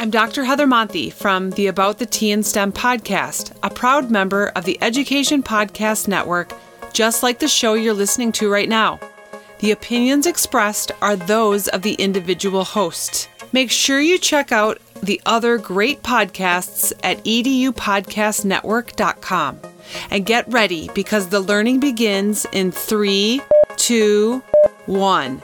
I'm Dr. Heather Monthe from the About the T in STEM Podcast, a proud member of the Education Podcast Network, just like the show you're listening to right now. The opinions expressed are those of the individual hosts. Make sure you check out the other great podcasts at edupodcastnetwork.com. And get ready, because the learning begins in 3, 2, 1.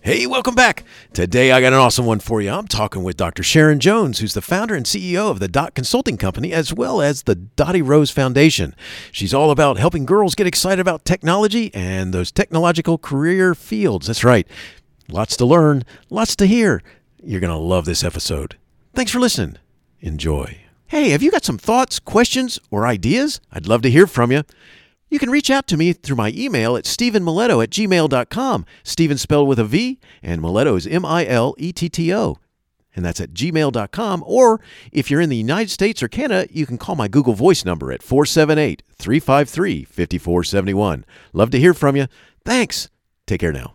Hey, welcome back. Today I got an awesome one for you. I'm talking with Dr. Sharon Jones, who's the founder and CEO of the Dot Consulting Company, as well as the Dottie Rose Foundation. She's all about helping girls get excited about technology and those technological career fields. That's right. Lots to learn, lots to hear. You're going to love this episode. Thanks for listening. Enjoy. Hey, have you got some thoughts, questions, or ideas? I'd love to hear from you. You can reach out to me through my email at stephenmiletto@gmail.com. Stephen spelled with a V, and Miletto is M-I-L-E-T-T-O. And that's at gmail.com. Or if you're in the United States or Canada, you can call my Google Voice number at 478-353-5471. Love to hear from you. Thanks. Take care now.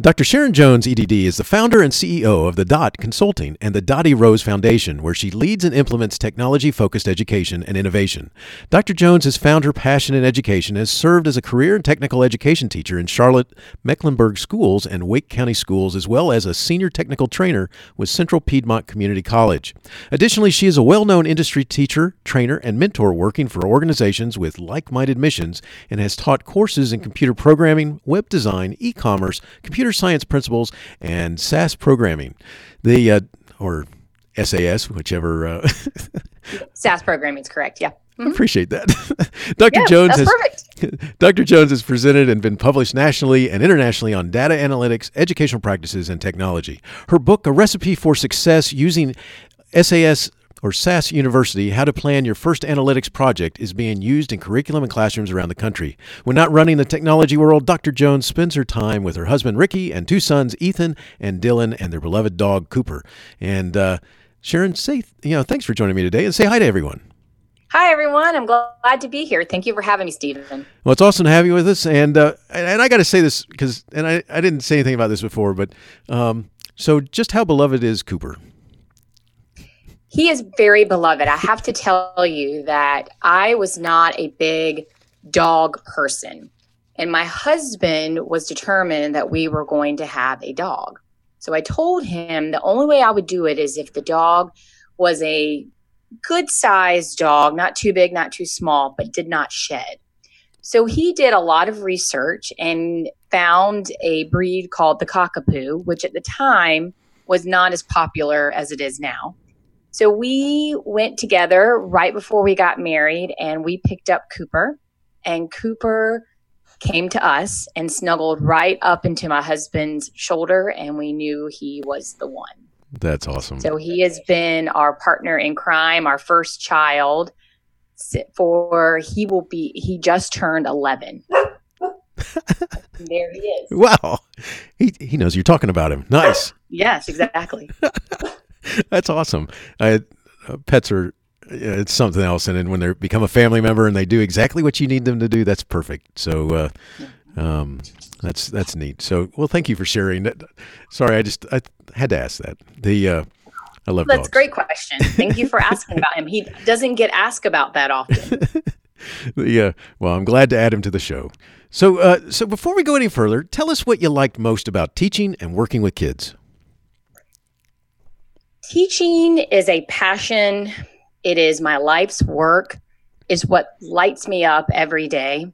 Dr. Sharon Jones, EDD, is the founder and CEO of the Dot Consulting and the Dottie Rose Foundation, where she leads and implements technology-focused education and innovation. Dr. Jones has found her passion in education and has served as a career and technical education teacher in Charlotte Mecklenburg schools and Wake County schools, as well as a senior technical trainer with Central Piedmont Community College. Additionally, she is a well-known industry teacher, trainer, and mentor working for organizations with like-minded missions, and has taught courses in computer programming, web design, e-commerce, computer science principles, and SAS programming. Or SAS, whichever. SAS programming is correct, yeah. Mm-hmm. I appreciate that. Dr. Jones has presented and been published nationally and internationally on data analytics, educational practices, and technology. Her book, A Recipe for Success Using SAS or SAS University, How to Plan Your First Analytics Project, is being used in curriculum and classrooms around the country. When not running the technology world, Dr. Jones spends her time with her husband, Ricky, and two sons, Ethan and Dylan, and their beloved dog, Cooper. And Sharon, thanks for joining me today, and say hi to everyone. Hi, everyone. I'm glad to be here. Thank you for having me, Stephen. Well, it's awesome to have you with us. And I got to say this, because I didn't say anything about this before, but so just how beloved is Cooper? He is very beloved. I have to tell you that I was not a big dog person, and my husband was determined that we were going to have a dog. So I told him the only way I would do it is if the dog was a good-sized dog, not too big, not too small, but did not shed. So he did a lot of research and found a breed called the Cockapoo, which at the time was not as popular as it is now. So we went together right before we got married, and we picked up Cooper, and Cooper came to us and snuggled right up into my husband's shoulder, and we knew he was the one. That's awesome. So he has been our partner in crime, our first child, he just turned 11. There he is. Wow. He knows you're talking about him. Nice. Yes, exactly. That's awesome. Pets are, it's something else. And then when they become a family member and they do exactly what you need them to do, that's perfect. So that's neat. So, well, thank you for sharing. Sorry, I had to ask that. I love dogs. That's a great question. Thank you for asking about him. He doesn't get asked about that often. Yeah. Well, I'm glad to add him to the show. So, so before we go any further, tell us what you liked most about teaching and working with kids. Teaching is a passion. It is my life's work. It's what lights me up every day.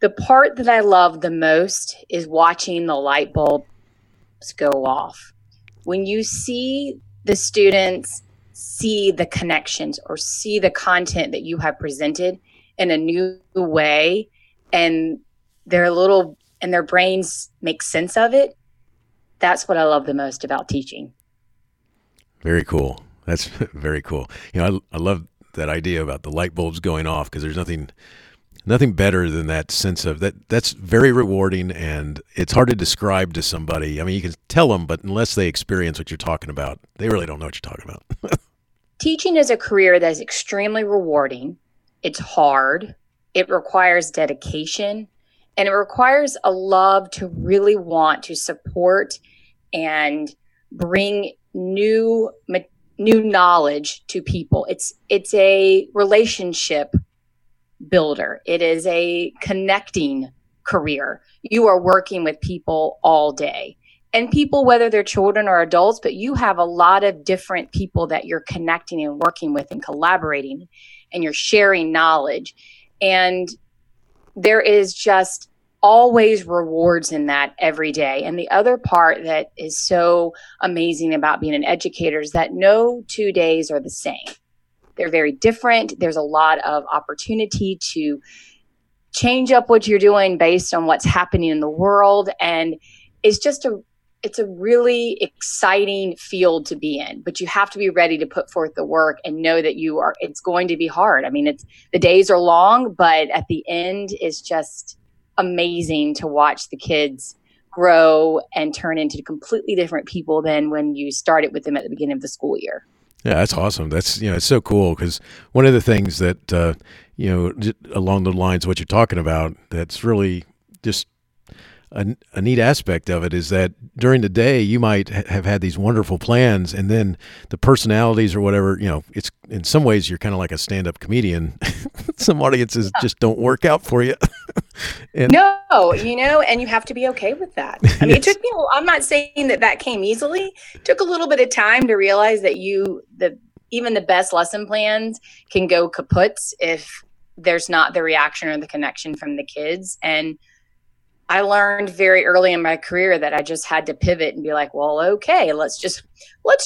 The part that I love the most is watching the light bulbs go off. When you see the students see the connections or see the content that you have presented in a new way, and their brains make sense of it, that's what I love the most about teaching. Very cool. That's very cool. You know, I love that idea about the light bulbs going off, because there's nothing better than that sense of that. That's very rewarding, and it's hard to describe to somebody. I mean, you can tell them, but unless they experience what you're talking about, they really don't know what you're talking about. Teaching is a career that is extremely rewarding. It's hard. It requires dedication, and it requires a love to really want to support and bring new knowledge to people. It's a relationship builder. It is a connecting career. You are working with people all day, and people, whether they're children or adults, but you have a lot of different people that you're connecting and working with and collaborating, and you're sharing knowledge. And there is just always rewards in that every day. And the other part that is so amazing about being an educator is that no 2 days are the same. They're very different. There's a lot of opportunity to change up what you're doing based on what's happening in the world. And it's just it's a really exciting field to be in, but you have to be ready to put forth the work and know that it's going to be hard. I mean, the days are long, but at the end, it's just amazing to watch the kids grow and turn into completely different people than when you started with them at the beginning of the school year. Yeah, that's awesome. It's so cool, because one of the things that, along the lines of what you're talking about, that's really just a neat aspect of it is that during the day you might have had these wonderful plans, and then the personalities or whatever, it's in some ways you're kind of like a stand-up comedian. Some audiences just don't work out for you. And you have to be okay with that. I mean, yes. It took me, I'm not saying that came easily. It took a little bit of time to realize that even the best lesson plans can go kaputs if there's not the reaction or the connection from the kids. And I learned very early in my career that I just had to pivot and be like, well, okay, let's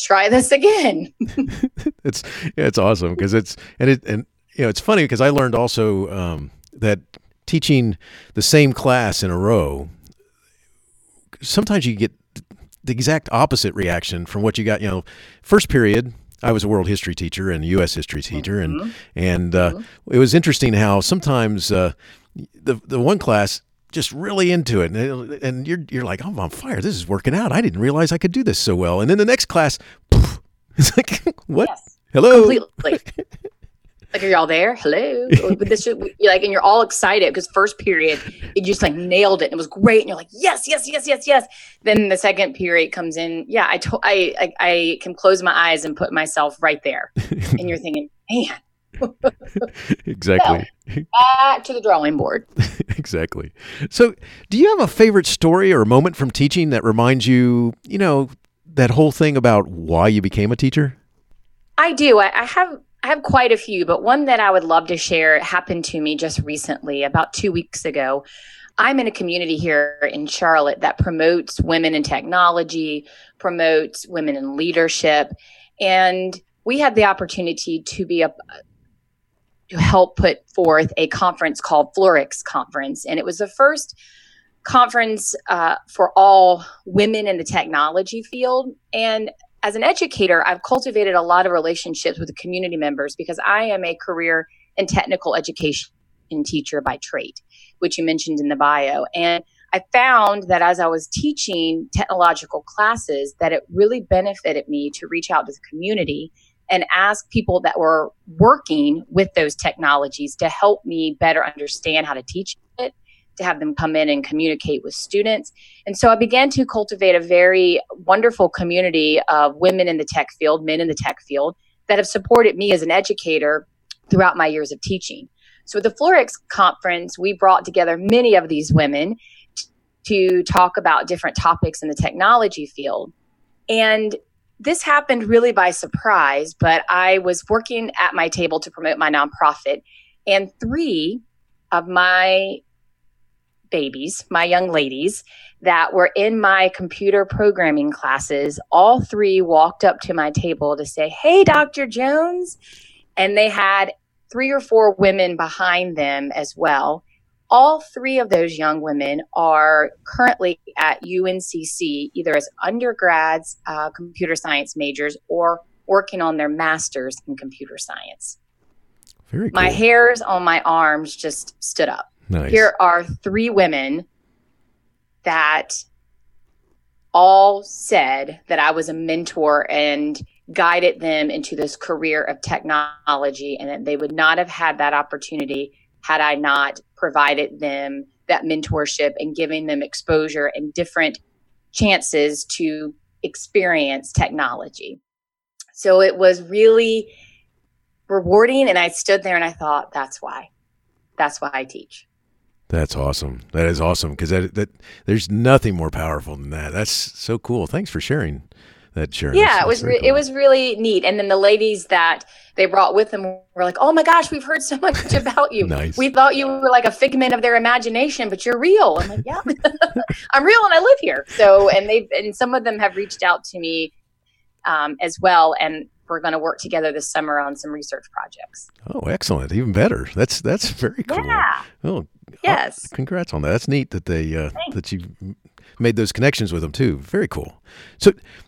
try this again. It's awesome, because it's funny, because I learned also that teaching the same class in a row, sometimes you get the exact opposite reaction from what you got. First period, I was a world history teacher and a U.S. history teacher, and it was interesting how sometimes the one class just really into it, and you're like, I'm on fire. This is working out. I didn't realize I could do this so well. And then the next class, poof, it's like, what? Yes. Hello. Completely. Like, are y'all there? Hello. But and you're all excited because first period, you just like nailed it. And it was great. And you're like, yes, yes, yes, yes, yes. Then the second period comes in. Yeah, I can close my eyes and put myself right there. And you're thinking, man. Exactly. Well, back to the drawing board. Exactly. So do you have a favorite story or a moment from teaching that reminds you, that whole thing about why you became a teacher? I do. I have quite a few, but one that I would love to share happened to me just recently, about 2 weeks ago. I'm in a community here in Charlotte that promotes women in technology, promotes women in leadership, and we had the opportunity to be to help put forth a conference called Florix Conference. And it was the first conference for all women in the technology field. And as an educator, I've cultivated a lot of relationships with the community members, because I am a career and technical education teacher by trade, which you mentioned in the bio. And I found that as I was teaching technological classes, that it really benefited me to reach out to the community and ask people that were working with those technologies to help me better understand how to teach it, to have them come in and communicate with students. And so I began to cultivate a very wonderful community of women in the tech field, men in the tech field, that have supported me as an educator throughout my years of teaching. So at the Florix Conference, we brought together many of these women to talk about different topics in the technology field. And this happened really by surprise, but I was working at my table to promote my nonprofit, and three of my babies, my young ladies that were in my computer programming classes, all three walked up to my table to say, "Hey, Dr. Jones." And they had 3 or 4 women behind them as well. All three of those young women are currently at UNCC, either as undergrads, computer science majors, or working on their master's in computer science. Very cool. My hairs on my arms just stood up. Nice. Here are three women that all said that I was a mentor and guided them into this career of technology, and that they would not have had that opportunity had I not provided them that mentorship and giving them exposure and different chances to experience technology. So it was really rewarding. And I stood there and I thought, that's why I teach. That's awesome. That is awesome. Because that there's nothing more powerful than that. That's so cool. Thanks for sharing that, Sharon. Yeah, it was really neat. And then the ladies that they brought with them were like, oh my gosh, we've heard so much about you. Nice. We thought you were like a figment of their imagination, but you're real. I'm like, yeah, I'm real and I live here. So, and some of them have reached out to me as well. And we're going to work together this summer on some research projects. Oh, excellent. Even better. That's very cool. Yeah. Oh, yes. Congrats on that. That's neat that they, that you made those connections with them too. Very cool.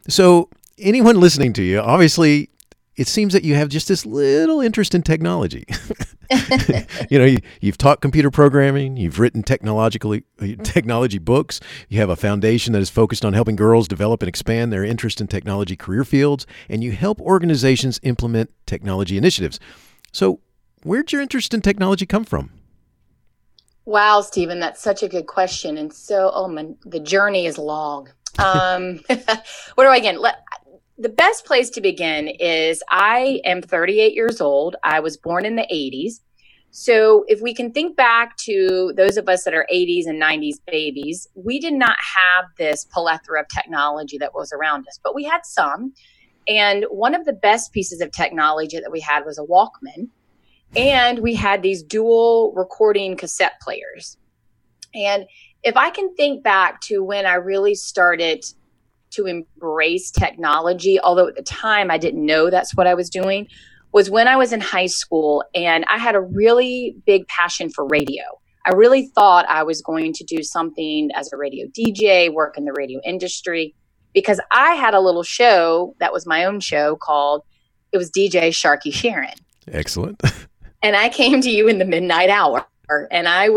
So anyone listening to you, obviously it seems that you have just this little interest in technology. You know, you've taught computer programming, you've written technology books, you have a foundation that is focused on helping girls develop and expand their interest in technology career fields, and you help organizations implement technology initiatives. So where'd your interest in technology come from? Wow, Stephen, that's such a good question. And so, the journey is long. Where do I begin? The best place to begin is I am 38 years old. I was born in the 80s. So if we can think back to those of us that are 80s and 90s babies, we did not have this plethora of technology that was around us, but we had some. And one of the best pieces of technology that we had was a Walkman. And we had these dual recording cassette players. And if I can think back to when I really started to embrace technology, although at the time I didn't know that's what I was doing, was when I was in high school and I had a really big passion for radio. I really thought I was going to do something as a radio DJ, work in the radio industry, because I had a little show that was my own show called, it was DJ Sharky Sharon. Excellent. And I came to you in the midnight hour and I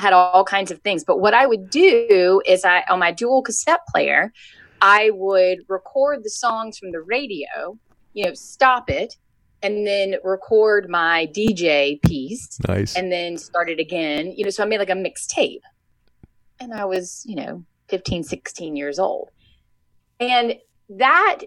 had all kinds of things. But what I would do is on my dual cassette player, I would record the songs from the radio, stop it, and then record my DJ piece. Nice. And then start it again. So I made like a mixtape. And I was, 15, 16 years old. And that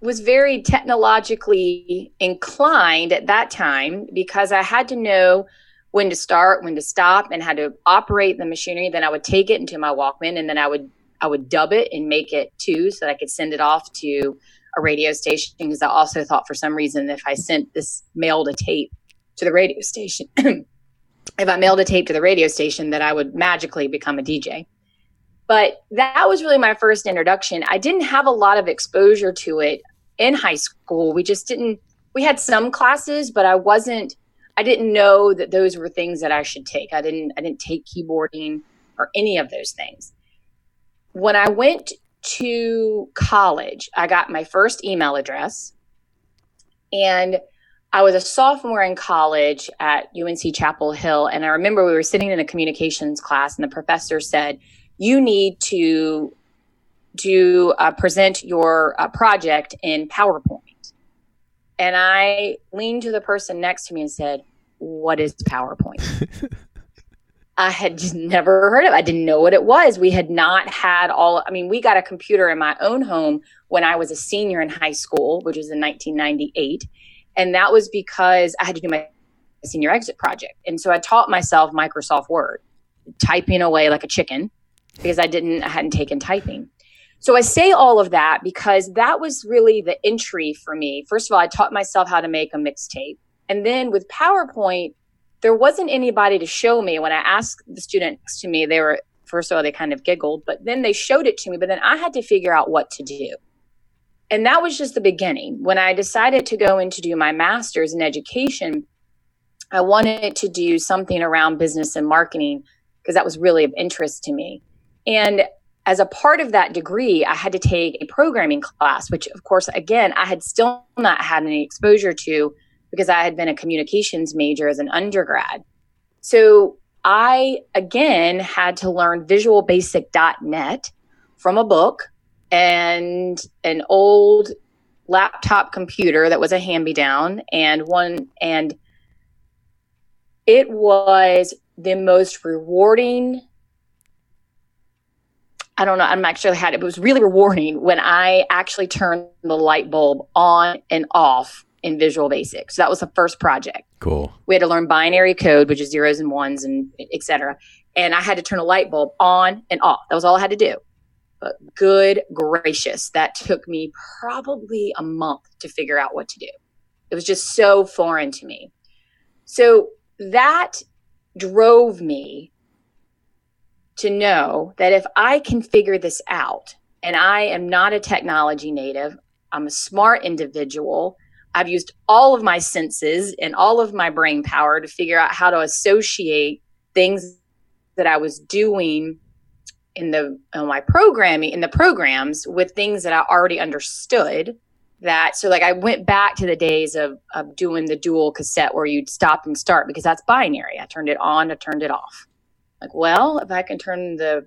was very technologically inclined at that time because I had to know when to start, when to stop, and how to operate the machinery. Then I would take it into my Walkman and then I would dub it and make it too so that I could send it off to a radio station, because I also thought for some reason if I mailed a tape to the radio station, that I would magically become a DJ. But that was really my first introduction. I didn't have a lot of exposure to it in high school. We had some classes, but I didn't know that those were things that I should take. I didn't take keyboarding or any of those things. When I went to college, I got my first email address, and I was a sophomore in college at UNC Chapel Hill. And I remember we were sitting in a communications class and the professor said, you need to present your project in PowerPoint. And I leaned to the person next to me and said, what is PowerPoint? I had just never heard of it. I didn't know what it was. We had not had we got a computer in my own home when I was a senior in high school, which was in 1998. And that was because I had to do my senior exit project. And so I taught myself Microsoft Word, typing away like a chicken, because I hadn't taken typing. So I say all of that because that was really the entry for me. First of all, I taught myself how to make a mixtape. And then with PowerPoint, there wasn't anybody to show me. When I asked the students to me, first of all, they kind of giggled, but then they showed it to me, but then I had to figure out what to do. And that was just the beginning. When I decided to go in to do my master's in education, I wanted to do something around business and marketing because that was really of interest to me. And as a part of that degree, I had to take a programming class, which, of course, again, I had still not had any exposure to because I had been a communications major as an undergrad. So I, again, had to learn Visual Basic.net from a book and an old laptop computer that was a hand-me-down, and it was the most rewarding. I don't know. I'm actually had it. It was really rewarding when I actually turned the light bulb on and off in Visual Basic. So that was the first project. Cool. We had to learn binary code, which is zeros and ones and et cetera. And I had to turn a light bulb on and off. That was all I had to do. But good gracious, that took me probably a month to figure out what to do. It was just so foreign to me. So that drove me to know that if I can figure this out, and I am not a technology native, I'm a smart individual, I've used all of my senses and all of my brain power to figure out how to associate things that I was doing in the programs with things that I already understood. That, so like I went back to the days of doing the dual cassette where you'd stop and start because that's binary. I turned it on, I turned it off. Like, well, if I turn the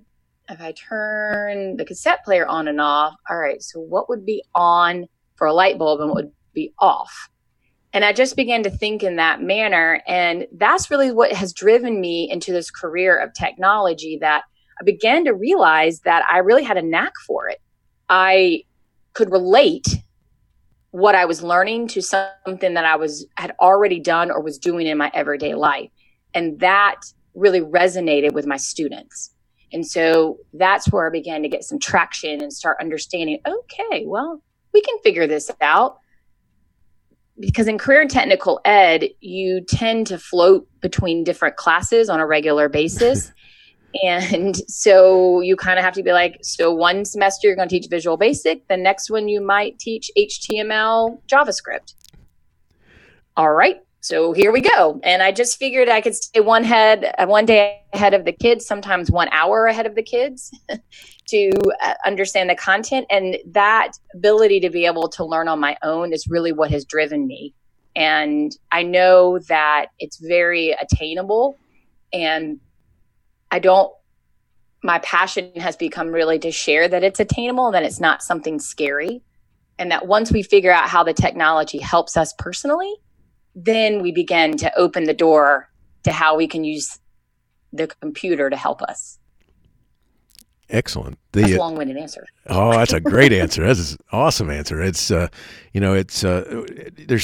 cassette player on and off, all right, so what would be on for a light bulb and what would be off? And I just began to think in that manner. And that's really what has driven me into this career of technology, that I began to realize that I really had a knack for it. I could relate what I was learning to something that I had already done or was doing in my everyday life. And that really resonated with my students. And so that's where I began to get some traction and start understanding, okay, well, we can figure this out. Because in career and technical ed, you tend to float between different classes on a regular basis. And so you kind of have to be like, so one semester you're going to teach Visual Basic. The next one you might teach HTML, JavaScript. All right. So here we go. And I just figured I could stay one day ahead of the kids, sometimes 1 hour ahead of the kids to understand the content. And that ability to be able to learn on my own is really what has driven me. And I know that it's very attainable, and my passion has become really to share that it's attainable and that it's not something scary. And that once we figure out how the technology helps us personally, then we begin to open the door to how we can use the computer to help us. Excellent. That's a long-winded answer. Oh, that's a great answer. That's an awesome answer. It's, there's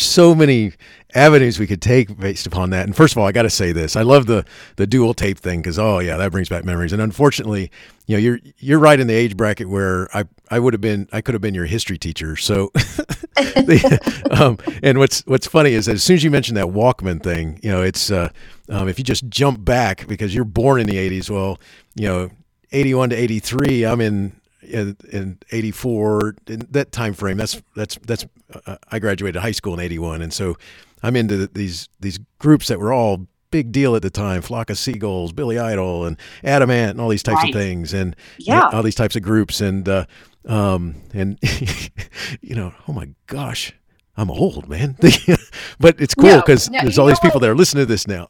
so many avenues we could take based upon that. And first of all, I got to say this: I love the dual tape thing because, oh yeah, that brings back memories. And unfortunately, you know, you're right in the age bracket where I could have been your history teacher. So, and what's funny is that as soon as you mention that Walkman thing, you know, it's if you just jump back because you're born in the '80s, well, you know. 81 to 83, I'm in 84, in that time frame. That's I graduated high school in 81, and so I'm into these groups that were all big deal at the time: Flock of Seagulls, Billy Idol, and Adam Ant, and all these types of things, and yeah, all these types of groups, and you know, oh my gosh, I'm old, man. But it's cool because there's all these people that are listening to this now.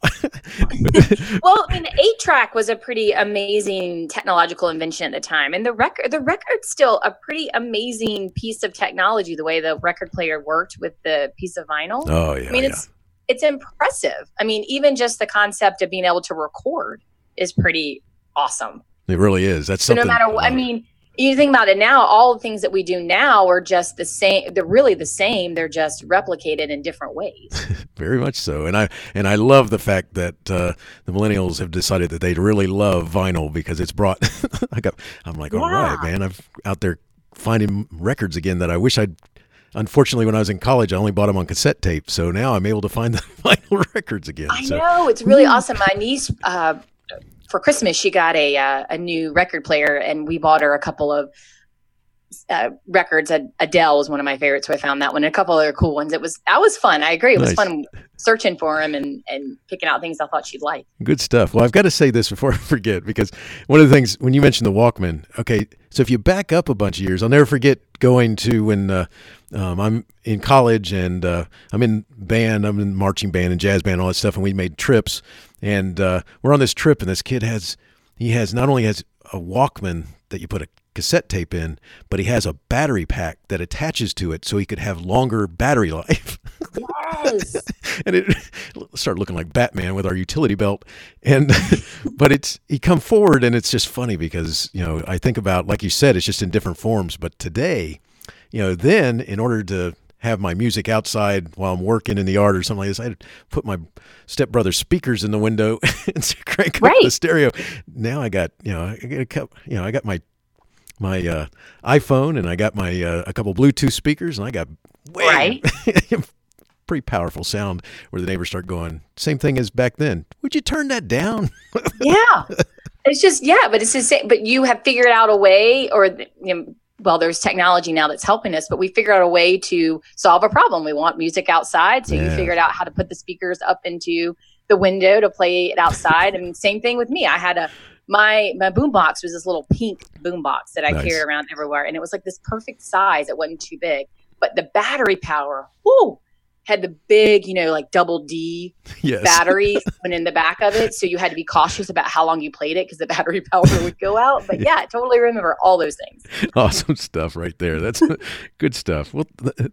Well, I mean, 8-track was a pretty amazing technological invention at the time. And the record's still a pretty amazing piece of technology, the way the record player worked with the piece of vinyl. Oh, yeah. I mean, it's impressive. I mean, even just the concept of being able to record is pretty awesome. It really is. That's something. So no matter what, I mean, you think about it now, all the things that we do now are just the same. They're really the same. They're just replicated in different ways. Very much so. And I love the fact that the millennials have decided that they really love vinyl because it's brought, I'm like, all right, man, I'm out there finding records again that I wish I'd, unfortunately, when I was in college, I only bought them on cassette tape. So now I'm able to find the vinyl records again. I know. It's really awesome. My niece, for Christmas, she got a new record player, and we bought her a couple of records. Adele was one of my favorites, so I found that one. And a couple other cool ones. That was fun. I agree. It was fun searching for them and picking out things I thought she'd like. Good stuff. Well, I've got to say this before I forget, because one of the things when you mentioned the Walkman, okay, so if you back up a bunch of years, I'll never forget going to when I'm in college and I'm in band, I'm in marching band and jazz band, all that stuff, and we made trips. And we're on this trip, and this kid has not only has a Walkman that you put a cassette tape in, but he has a battery pack that attaches to it so he could have longer battery life. Yes. And it started looking like Batman with our utility belt. And but he come forward, and it's just funny because, you know, I think about, like you said, it's just in different forms. But today, you know, then in order to have my music outside while I'm working in the yard or something like this, I had to put my stepbrother's speakers in the window and crank up the stereo. Now I got, you know, I got my iPhone, and I got my a couple Bluetooth speakers, and I got pretty powerful sound where the neighbors start going, same thing as back then. Would you turn that down? Yeah. It's just, yeah, but it's the same. But you have figured out a way, or, you know, well, there's technology now that's helping us, but we figured out a way to solve a problem. We want music outside. So you figured out how to put the speakers up into the window to play it outside. I mean, same thing with me. I had my boombox was this little pink boombox that I carry around everywhere. And it was like this perfect size. It wasn't too big, but the battery power, had the big, you know, like double D batteries went in the back of it. So you had to be cautious about how long you played it because the battery power would go out. But yeah, I totally remember all those things. Awesome stuff right there. That's good stuff. Well,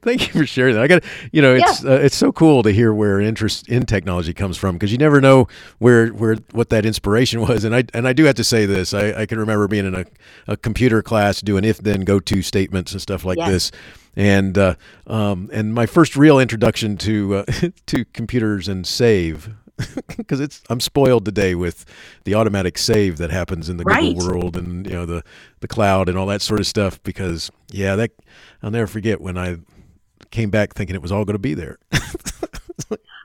thank you for sharing that. I got, you know, it's so cool to hear where interest in technology comes from, because you never know what that inspiration was. And I do have to say this, I can remember being in a computer class doing if then go to statements and stuff like this. And and my first real introduction to computers and save, because I'm spoiled today with the automatic save that happens in the Google world, and, you know, the cloud and all that sort of stuff. Because I'll never forget when I came back thinking it was all going to be there.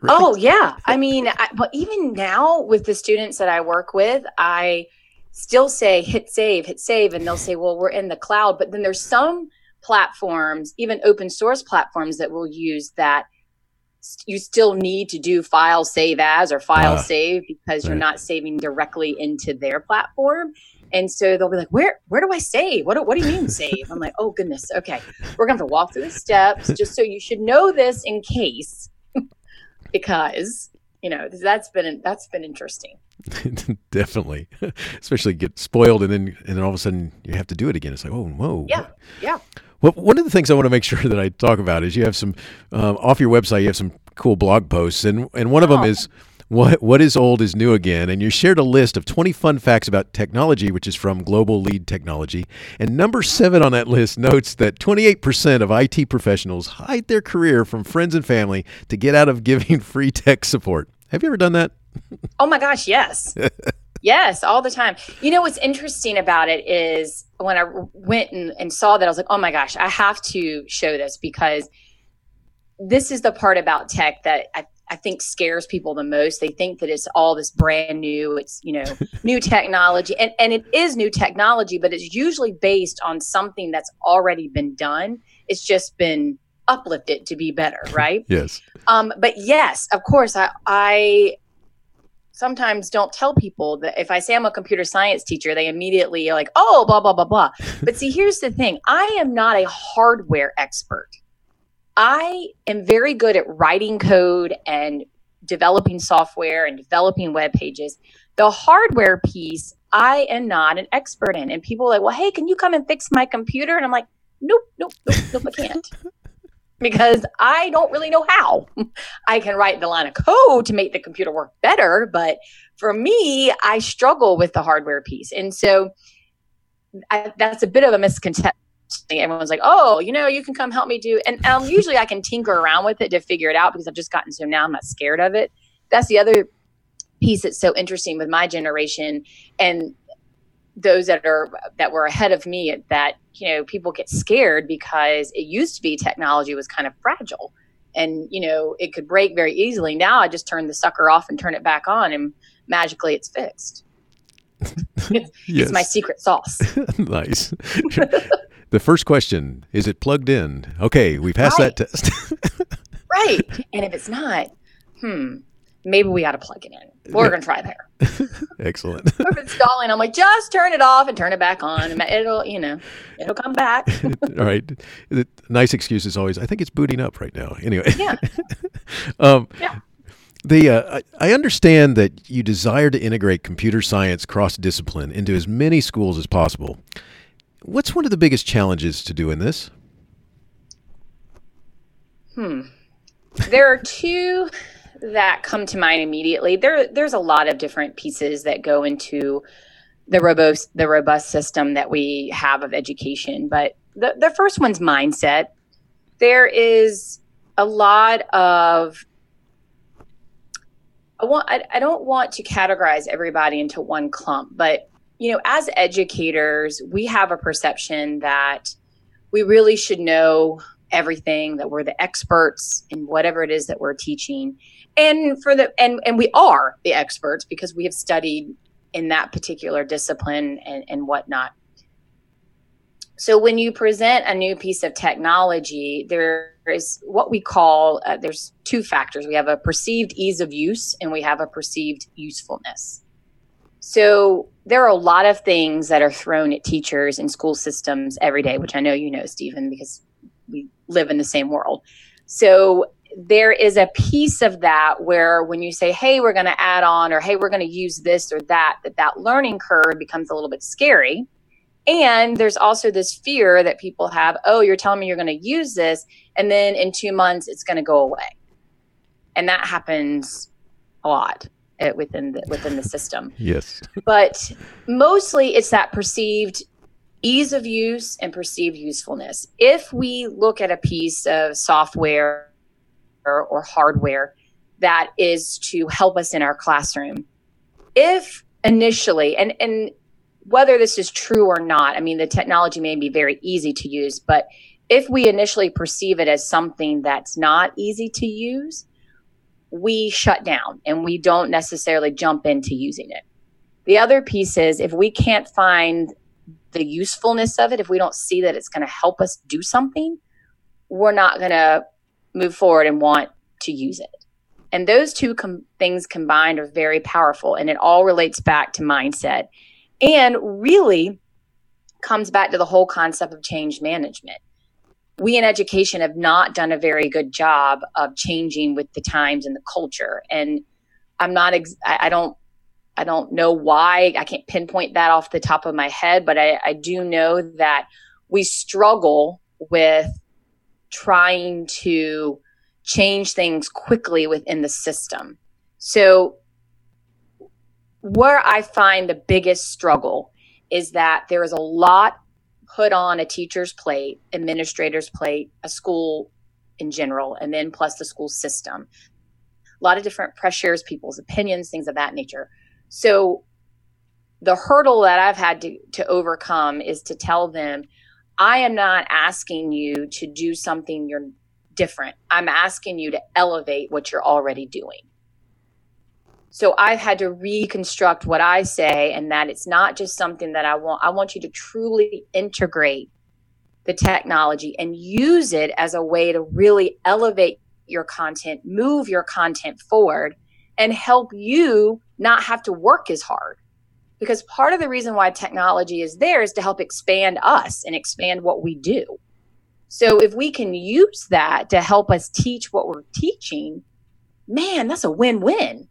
Oh yeah, I mean, but even now with the students that I work with, I still say hit save, and they'll say, well, we're in the cloud. But then there's some platforms, even open source platforms, that will use that you still need to do file save as or file save, because you're not saving directly into their platform. And so they'll be like, where do I save? What do you mean save? I'm like, oh goodness. Okay. We're going to have to walk through the steps just so you should know this in case, because, you know, that's been interesting. Definitely. Especially get spoiled and then all of a sudden you have to do it again. It's like, oh, whoa. Yeah. Yeah. Well, one of the things I want to make sure that I talk about is you have some, off your website, you have some cool blog posts. And one of them is what is old is new again. And you shared a list of 20 fun facts about technology, which is from Global Lead Technology. And number 7 on that list notes that 28% of IT professionals hide their career from friends and family to get out of giving free tech support. Have you ever done that? Oh my gosh. Yes. Yes, all the time. You know, what's interesting about it is when I went and saw that, I was like, oh my gosh, I have to show this, because this is the part about tech that I think scares people the most. They think that it's all this brand new, it's, you know, new technology, and it is new technology, but it's usually based on something that's already been done. It's just been uplifted to be better. Right. Yes. But yes, of course, I sometimes don't tell people that if I say I'm a computer science teacher, they immediately are like, oh, blah, blah, blah, blah. But see, here's the thing. I am not a hardware expert. I am very good at writing code and developing software and developing web pages. The hardware piece, I am not an expert in. And people are like, well, hey, can you come and fix my computer? And I'm like, nope, I can't. Because I don't really know how. I can write the line of code to make the computer work better, but for me, I struggle with the hardware piece. And so that's a bit of a misconception. Everyone's like, oh, you know, you can come help me do. And usually I can tinker around with it to figure it out, because I've just gotten so now I'm not scared of it. That's the other piece that's so interesting with my generation and those that were ahead of me, that, you know, people get scared because it used to be technology was kind of fragile and, you know, it could break very easily. Now I just turn the sucker off and turn it back on and magically it's fixed. It's my secret sauce. Nice. The first question, is it plugged in? Okay, we passed that test. Right. And if it's not, maybe we ought to plug it in. We're going to try there. Excellent. Or if it's stalling, I'm like, just turn it off and turn it back on. And it'll come back. All right. The nice excuse is always, I think it's booting up right now. Anyway. Yeah. I understand that you desire to integrate computer science cross-discipline into as many schools as possible. What's one of the biggest challenges to doing this? There are two that come to mind immediately. There's a lot of different pieces that go into the robust system that we have of education. But the first one's mindset. There is a lot of I don't want to categorize everybody into one clump, but as educators, we have a perception that we really should know everything, that we're the experts in whatever it is that we're teaching. And we are the experts because we have studied in that particular discipline and whatnot. So when you present a new piece of technology, there is what we call, there's two factors. We have a perceived ease of use and we have a perceived usefulness. So there are a lot of things that are thrown at teachers and school systems every day, which I know you know, Stephen, because we live in the same world. So there is a piece of that where when you say, hey, we're going to add on, or hey, we're going to use this or that learning curve becomes a little bit scary. And there's also this fear that people have, oh, you're telling me you're going to use this, and then in 2 months, it's going to go away. And that happens a lot within the system. Yes. But mostly it's that perceived ease of use and perceived usefulness. If we look at a piece of software or hardware that is to help us in our classroom, if initially, and whether this is true or not, I mean, the technology may be very easy to use, but if we initially perceive it as something that's not easy to use, we shut down and we don't necessarily jump into using it. The other piece is if we can't find the usefulness of it, if we don't see that it's going to help us do something, we're not going to move forward and want to use it. And those two things combined are very powerful, and it all relates back to mindset. And really comes back to the whole concept of change management. We in education have not done a very good job of changing with the times and the culture. And I'm not, I don't know why, I can't pinpoint that off the top of my head, but I do know that we struggle with trying to change things quickly within the system. So where I find the biggest struggle is that there is a lot put on a teacher's plate, administrator's plate, a school in general, and then plus the school system. A lot of different pressures, people's opinions, things of that nature. So the hurdle that I've had to overcome is to tell them, I am not asking you to do something you're different. I'm asking you to elevate what you're already doing. So I've had to reconstruct what I say, and that it's not just something that I want. I want you to truly integrate the technology and use it as a way to really elevate your content, move your content forward, and help you not have to work as hard. Because part of the reason why technology is there is to help expand us and expand what we do. So if we can use that to help us teach what we're teaching, man, that's a win-win.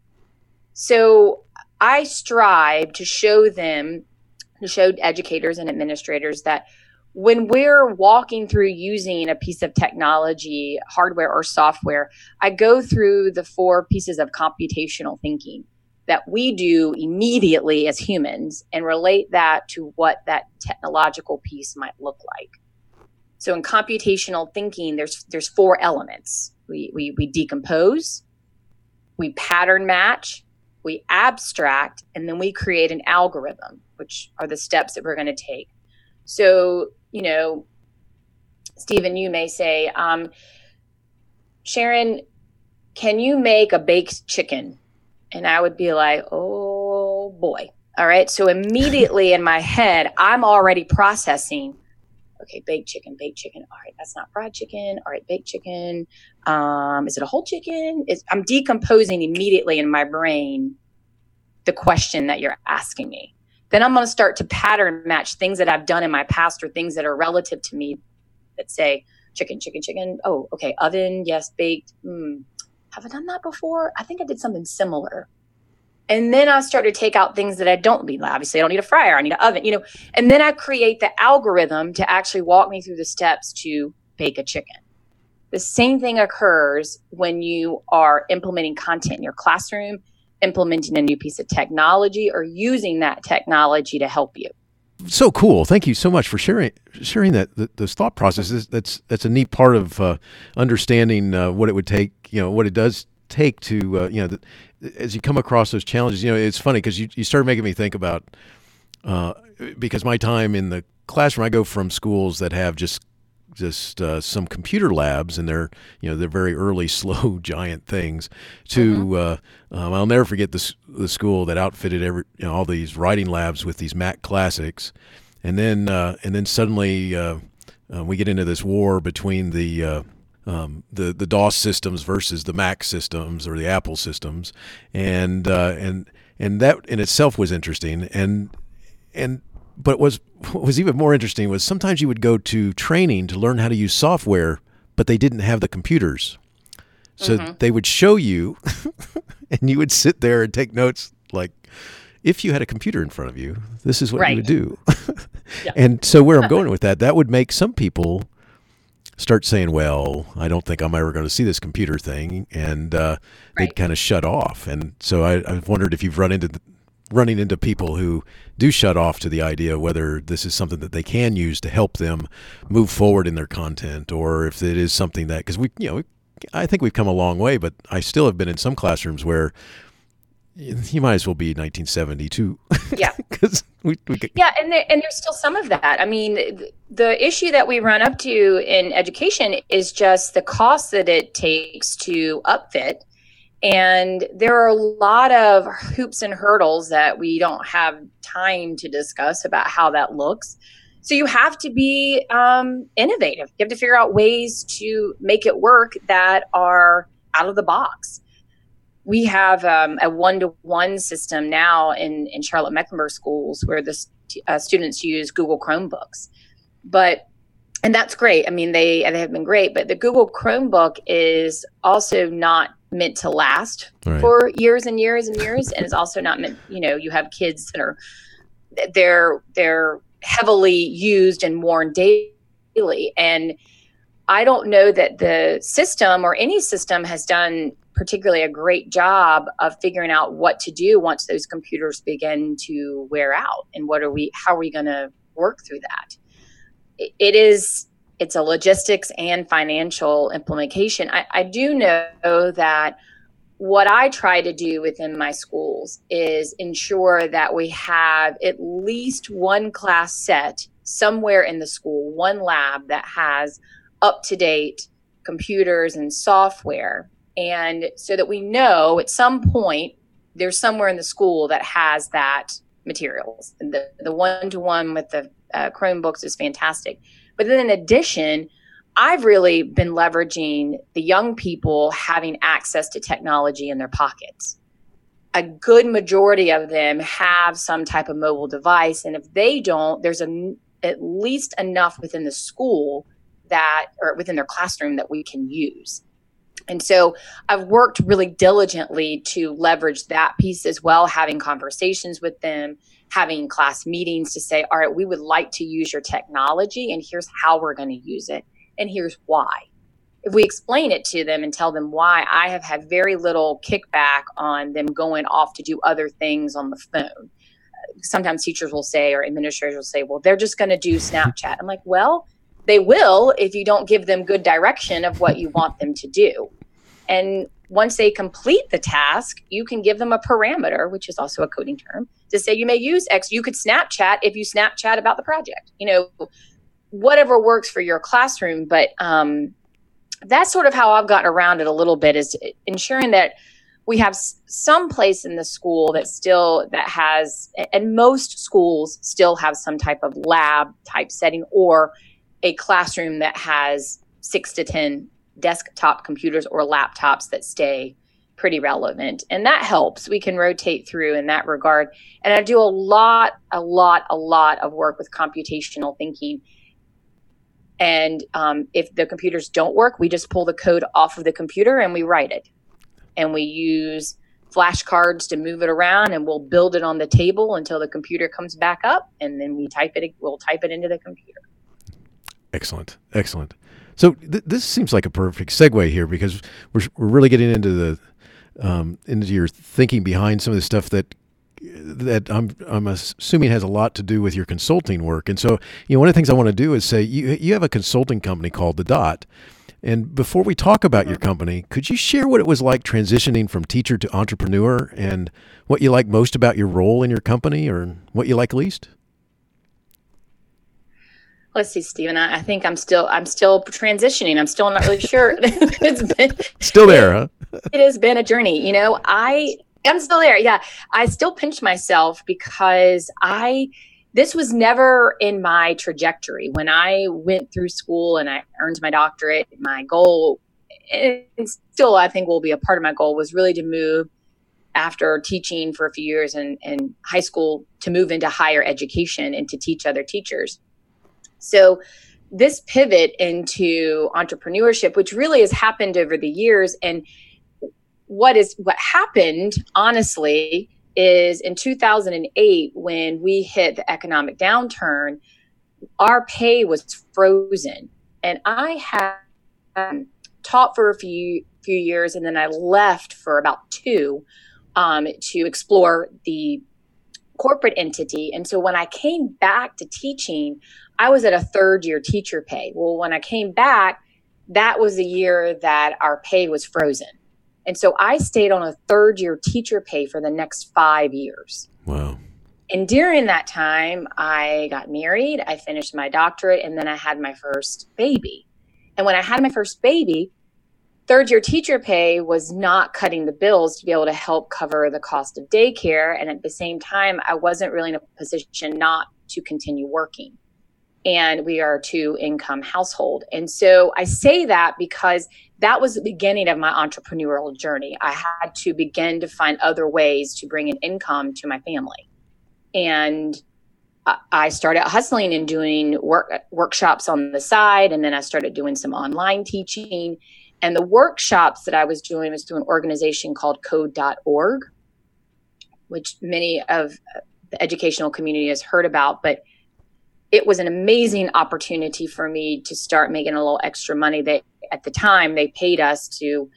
So I strive to show them, to show educators and administrators that when we're walking through using a piece of technology, hardware or software, I go through the four pieces of computational thinking that we do immediately as humans and relate that to what that technological piece might look like. So in computational thinking, there's four elements. We decompose, we pattern match, we abstract, and then we create an algorithm, which are the steps that we're going to take. So, Stephen, you may say, Sharon, can you make a baked chicken? And I would be like, oh boy. All right. So immediately in my head, I'm already processing, okay, baked chicken. All right, that's not fried chicken. All right, baked chicken. Is it a whole chicken? I'm decomposing immediately in my brain the question that you're asking me. Then I'm going to start to pattern match things that I've done in my past or things that are relative to me that say chicken. Oh, okay, oven, yes, baked. Have I done that before? I think I did something similar. And then I start to take out things that I don't need. Obviously, I don't need a fryer. I need an oven, And then I create the algorithm to actually walk me through the steps to bake a chicken. The same thing occurs when you are implementing content in your classroom, implementing a new piece of technology, or using that technology to help you. So cool. Thank you so much for sharing that those thought processes. That's a neat part of understanding what it would take, what it does take to, as you come across those challenges. It's funny because you started making me think about, because my time in the classroom, I go from schools that have just some computer labs, and they're they're very early, slow, giant things. To I'll never forget the school that outfitted all these writing labs with these Mac classics, and then suddenly we get into this war between the DOS systems versus the Mac systems or the Apple systems, and that in itself was interesting, but what was even more interesting was sometimes you would go to training to learn how to use software, but they didn't have the computers. So they would show you and you would sit there and take notes like, if you had a computer in front of you, this is what you would do. Yeah. And so where I'm going with that would make some people start saying, well, I don't think I'm ever going to see this computer thing. And they'd kind of shut off. And so I've wondered if you've running into people who do shut off to the idea whether this is something that they can use to help them move forward in their content, or if it is something that, because I think we've come a long way, but I still have been in some classrooms where you might as well be 1972. Yeah. Yeah, and there's still some of that. I mean, the issue that we run up to in education is just the cost that it takes to upfit. And there are a lot of hoops and hurdles that we don't have time to discuss about how that looks. So you have to be innovative. You have to figure out ways to make it work that are out of the box. We have a one-to-one system now in Charlotte Mecklenburg schools where the students use Google Chromebooks. And that's great. I mean, they have been great, but the Google Chromebook is also not meant to last for years and years and years. And it's also not meant, you have kids that they're heavily used and worn daily. And I don't know that the system or any system has done particularly a great job of figuring out what to do once those computers begin to wear out, and how are we going to work through that? It's a logistics and financial implication. I do know that what I try to do within my schools is ensure that we have at least one class set somewhere in the school, one lab that has up-to-date computers and software. And so that we know at some point there's somewhere in the school that has that materials. And the one-to-one with the Chromebooks is fantastic. But then in addition, I've really been leveraging the young people having access to technology in their pockets. A good majority of them have some type of mobile device. And if they don't, there's at least enough within the school or within their classroom that we can use. And so I've worked really diligently to leverage that piece as well, having conversations with them, having class meetings to say, all right, we would like to use your technology, and here's how we're going to use it, and here's why. If we explain it to them and tell them why, I have had very little kickback on them going off to do other things on the phone. Sometimes teachers will say, or administrators will say, well, they're just going to do Snapchat. I'm like, well, they will if you don't give them good direction of what you want them to do. And once they complete the task, you can give them a parameter, which is also a coding term, to say you may use X. You could Snapchat if you Snapchat about the project, whatever works for your classroom. But that's sort of how I've gotten around it a little bit, is ensuring that we have some place in the school that has, and most schools still have some type of lab type setting, or a classroom that has 6 to 10 desktop computers or laptops that stay pretty relevant. And that helps. We can rotate through in that regard. And I do a lot of work with computational thinking. And if the computers don't work, we just pull the code off of the computer and we write it. And we use flashcards to move it around, and we'll build it on the table until the computer comes back up, and then we'll type it into the computer. Excellent. So this seems like a perfect segue here, because we're really getting into the into your thinking behind some of the stuff that I'm assuming has a lot to do with your consulting work. And so, you know, one of the things I want to do is say you have a consulting company called The Dot. And before we talk about your company, could you share what it was like transitioning from teacher to entrepreneur, and what you like most about your role in your company, or what you like least? Let's see, Stephen. I think I'm still transitioning. I'm still not really sure. Still there, huh? It has been a journey. You know, I'm still there. Yeah. I still pinch myself because this was never in my trajectory. When I went through school and I earned my doctorate, my goal, and still I think will be a part of my goal, was really to move after teaching for a few years in high school to move into higher education and to teach other teachers. So this pivot into entrepreneurship, which really has happened over the years, and what happened, honestly, is in 2008, when we hit the economic downturn, our pay was frozen. And I had taught for a few years, and then I left for about two to explore the corporate entity. And so when I came back to teaching, I was at a third-year teacher pay. Well, when I came back, that was the year that our pay was frozen. And so I stayed on a third-year teacher pay for the next 5 years. Wow. And during that time, I got married, I finished my doctorate, and then I had my first baby. And when I had my first baby, third-year teacher pay was not cutting the bills to be able to help cover the cost of daycare. And at the same time, I wasn't really in a position not to continue working. And we are a two-income household. And so I say that because that was the beginning of my entrepreneurial journey. I had to begin to find other ways to bring an income to my family. And I started hustling and doing workshops on the side. And then I started doing some online teaching. And the workshops that I was doing was through an organization called Code.org, which many of the educational community has heard about. But it was an amazing opportunity for me to start making a little extra money. That at the time they paid us to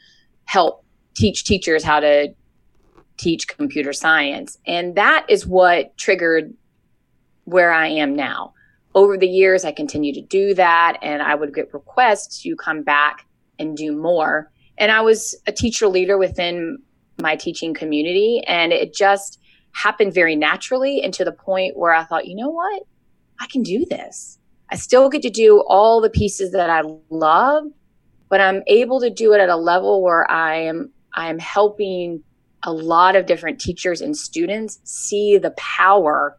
help teach teachers how to teach computer science. And that is what triggered where I am now. Over the years, I continued to do that, and I would get requests to come back and do more. And I was a teacher leader within my teaching community, and it just happened very naturally, and to the point where I thought, you know what? I can do this. I still get to do all the pieces that I love, but I'm able to do it at a level where I am helping a lot of different teachers and students see the power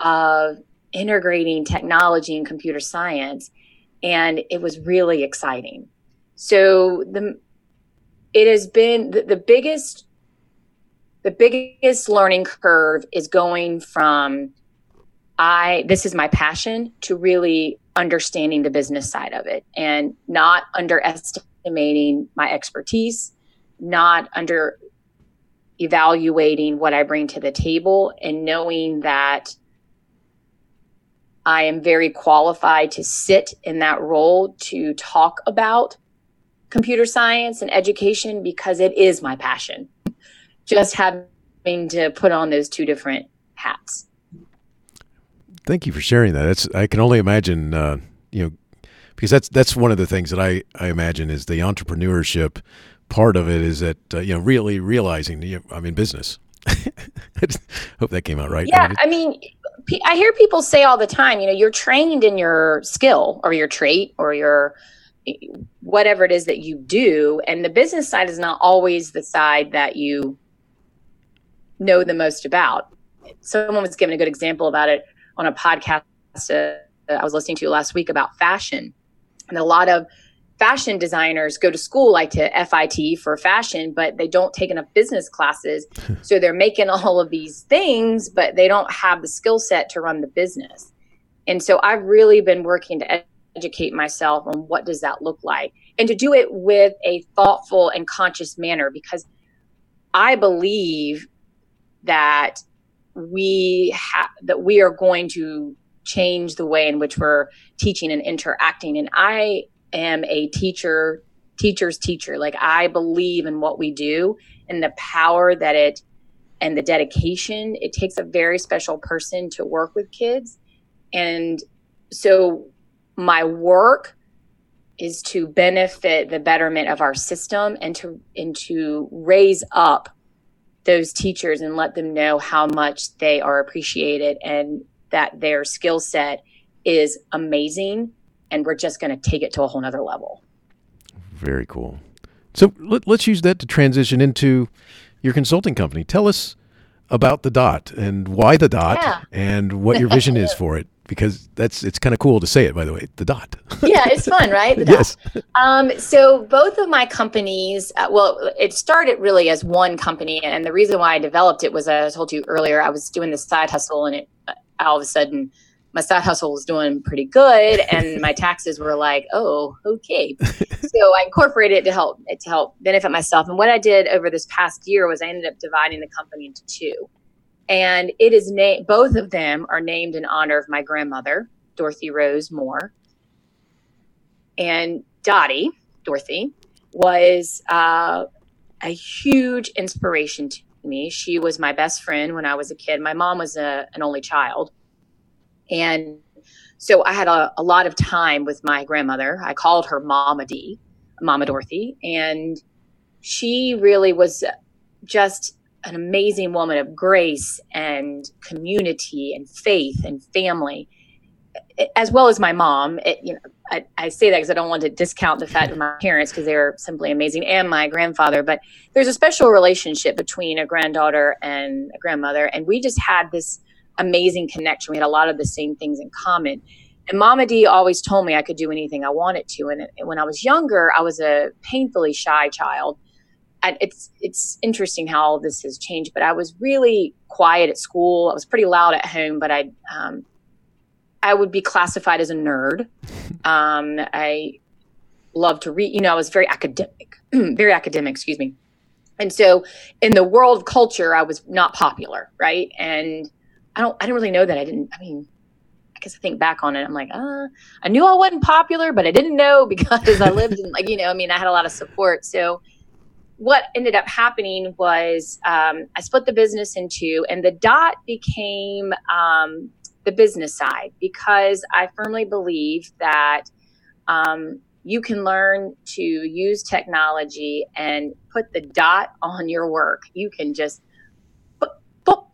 of integrating technology and computer science. And it was really exciting. So it has been the biggest learning curve is going from this is my passion to really understanding the business side of it, and not underestimating my expertise, not under evaluating what I bring to the table, and knowing that I am very qualified to sit in that role to talk about computer science and education, because it is my passion. Just having to put on those two different hats. Thank you for sharing that. I can only imagine, because that's one of the things that I imagine is the entrepreneurship part of it, is that, really realizing, I'm in business. I hope that came out right. Yeah. I mean, I hear people say all the time, you're trained in your skill or your trait or your whatever it is that you do. And the business side is not always the side that you know the most about. Someone was giving a good example about it on a podcast I was listening to last week about fashion, and a lot of fashion designers go to school like to FIT for fashion, but they don't take enough business classes. So they're making all of these things, but they don't have the skill set to run the business. And so I've really been working to educate myself on what does that look like, and to do it with a thoughtful and conscious manner, because I believe that we are going to change the way in which we're teaching and interacting. And I am a teacher's teacher. Like, I believe in what we do and the power that it, and the dedication. It takes a very special person to work with kids. And so my work is to benefit the betterment of our system, and to raise up those teachers and let them know how much they are appreciated and that their skill set is amazing. And we're just going to take it to a whole nother level. Very cool. So let's use that to transition into your consulting company. Tell us about the Dot and why the Dot, and what your vision is for it. Because it's kind of cool to say it, by the way, the Dot. Yeah, it's fun, right? The Yes. Dot. So both of my companies, it started really as one company. And the reason why I developed it was, as I told you earlier, I was doing this side hustle, and all of a sudden my side hustle was doing pretty good. And my taxes were like, oh, okay. So I incorporated it to help benefit myself. And what I did over this past year was I ended up dividing the company into two. And it is both of them are named in honor of my grandmother, Dorothy Rose Moore. And Dorothy, was a huge inspiration to me. She was my best friend when I was a kid. My mom was an only child. And so I had a lot of time with my grandmother. I called her Mama Dorothy. And she really was just an amazing woman of grace and community and faith and family, as well as my mom. I say that because I don't want to discount the fact of my parents, because they're simply amazing, and my grandfather. But there's a special relationship between a granddaughter and a grandmother, and we just had this amazing connection. We had a lot of the same things in common. And Mama D always told me I could do anything I wanted to. And when I was younger, I was a painfully shy child. It's interesting how all this has changed, but I was really quiet at school. I was pretty loud at home, but I would be classified as a nerd. I loved to read. I was very academic, excuse me. And so in the world of culture, I was not popular, right? And I didn't really know that. I guess I think back on it, I'm like, I knew I wasn't popular, but I didn't know, because I lived in I had a lot of support. So what ended up happening was I split the business in two, and the Dot became the business side, because I firmly believe that you can learn to use technology and put the dot on your work. You can just boop,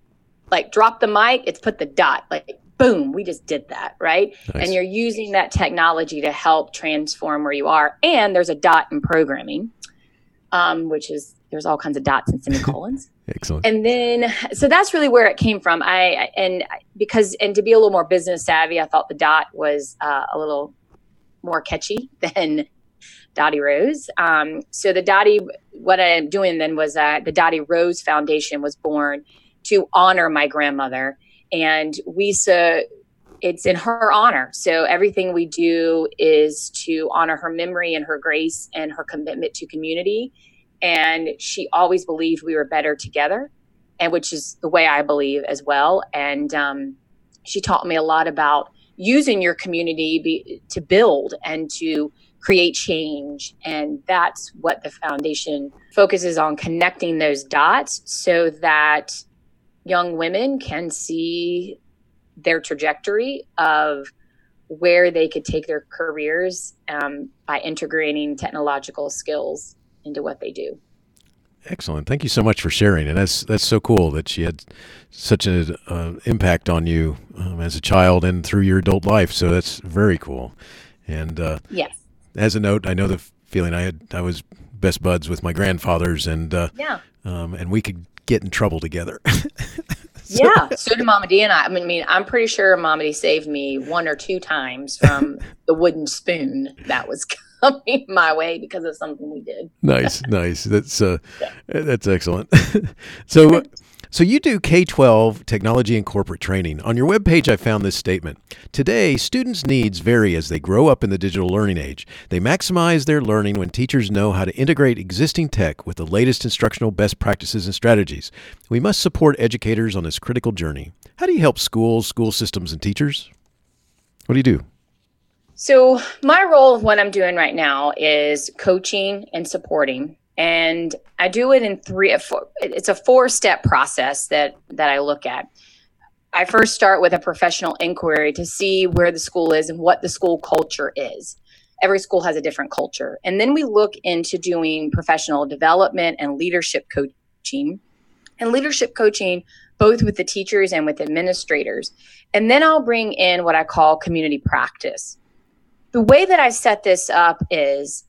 like drop the mic. It's put the dot, like boom, we just did that, right? Nice. And you're using that technology to help transform where you are. And there's a dot in programming. Which is, there's all kinds of dots and semicolons. Excellent. And then, so that's really where it came from. Because to be a little more business savvy, I thought the Dot was a little more catchy than Dottie Rose. So the Dottie, what I'm doing then was the Dottie Rose Foundation was born to honor my grandmother, and it's in her honor. So everything we do is to honor her memory and her grace and her commitment to community. And she always believed we were better together, and which is the way I believe as well. And she taught me a lot about using your community to build and to create change. And that's what the foundation focuses on, connecting those dots so that young women can see their trajectory of where they could take their careers by integrating technological skills into what they do. Excellent. Thank you so much for sharing. And that's so cool that she had such an impact on you as a child and through your adult life. So that's very cool. And yes. As a note, I know the feeling I had. I was best buds with my grandfathers, and we could get in trouble together. Yeah, so did Mama D and I. I mean, I'm pretty sure Mama D saved me one or two times from the wooden spoon that was coming my way because of something we did. Nice. That's excellent. So you do K-12 technology and corporate training. On your webpage, I found this statement. Today, students' needs vary as they grow up in the digital learning age. They maximize their learning when teachers know how to integrate existing tech with the latest instructional best practices and strategies. We must support educators on this critical journey. How do you help schools, school systems, and teachers? What do you do? So my role of what I'm doing right now is coaching and supporting. And I do it in it's a four-step process that I look at. I first start with a professional inquiry to see where the school is and what the school culture is. Every school has a different culture. And then we look into doing professional development and leadership coaching. And leadership coaching both with the teachers and with administrators. And then I'll bring in what I call community practice. The way that I set this up is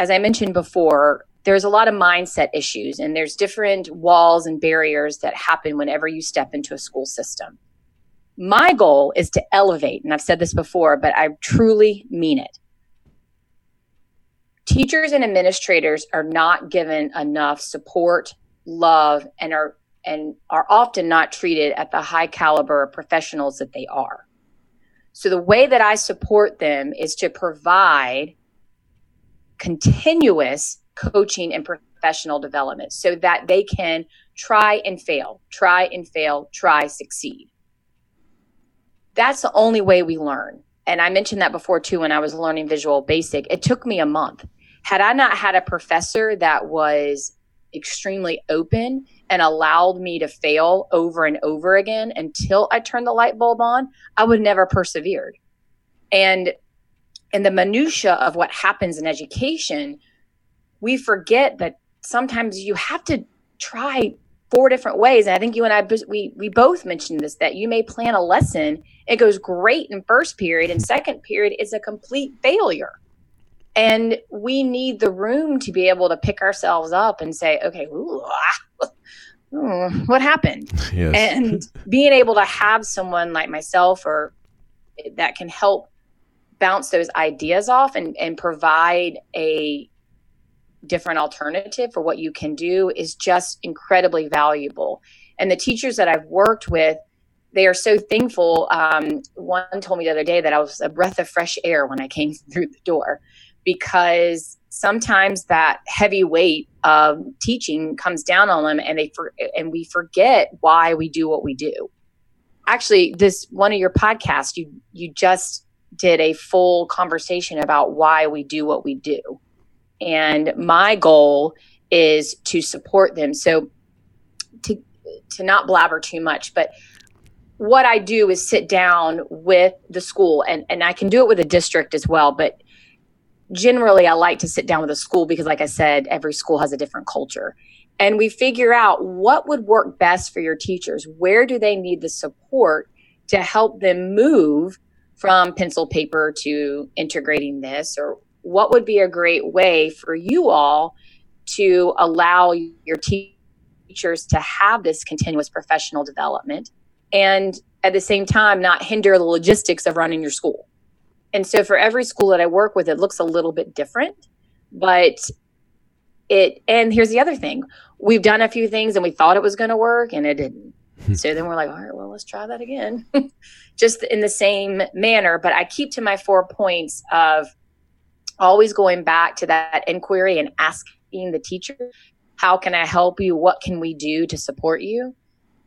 as I mentioned before, there's a lot of mindset issues and there's different walls and barriers that happen whenever you step into a school system. My goal is to elevate, and I've said this before, but I truly mean it. Teachers and administrators are not given enough support, love, and are often not treated at the high caliber of professionals that they are. So the way that I support them is to provide continuous coaching and professional development so that they can try, succeed. That's the only way we learn. And I mentioned that before too, when I was learning Visual Basic, it took me a month. Had I not had a professor that was extremely open and allowed me to fail over and over again until I turned the light bulb on, I would never persevered. And the minutia of what happens in education, we forget that sometimes you have to try four different ways. And I think you and I, we both mentioned this, that you may plan a lesson. It goes great in first period, and second period is a complete failure. And we need the room to be able to pick ourselves up and say, okay, what happened? Yes. And being able to have someone like myself or that can help bounce those ideas off and provide a different alternative for what you can do is just incredibly valuable. And the teachers that I've worked with, they are so thankful. One told me the other day that I was a breath of fresh air when I came through the door, because sometimes that heavy weight of teaching comes down on them and we forget why we do what we do. Actually, this one of your podcasts, you just did a full conversation about why we do what we do. And my goal is to support them. So to not blabber too much, but what I do is sit down with the school, and I can do it with a district as well, but generally I like to sit down with a school because, like I said, every school has a different culture. And we figure out what would work best for your teachers. Where do they need the support to help them move from pencil paper to integrating this, or what would be a great way for you all to allow your teachers to have this continuous professional development and at the same time not hinder the logistics of running your school. And so for every school that I work with, it looks a little bit different, and here's the other thing. We've done a few things and we thought it was going to work and it didn't. So then we're like, all right, well, let's try that again, just in the same manner. But I keep to my 4 points of always going back to that inquiry and asking the teacher, how can I help you? What can we do to support you?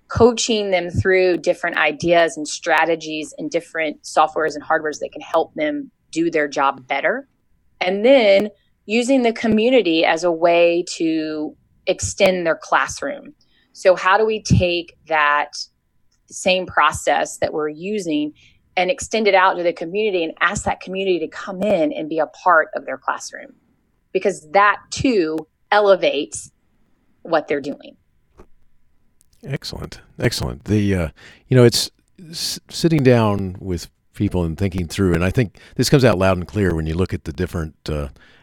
Coaching them through different ideas and strategies and different softwares and hardwares that can help them do their job better. And then using the community as a way to extend their classroom. So how do we take that same process that we're using and extend it out to the community and ask that community to come in and be a part of their classroom? Because that too elevates what they're doing. Excellent. It's sitting down with people and thinking through, and I think this comes out loud and clear when you look at the different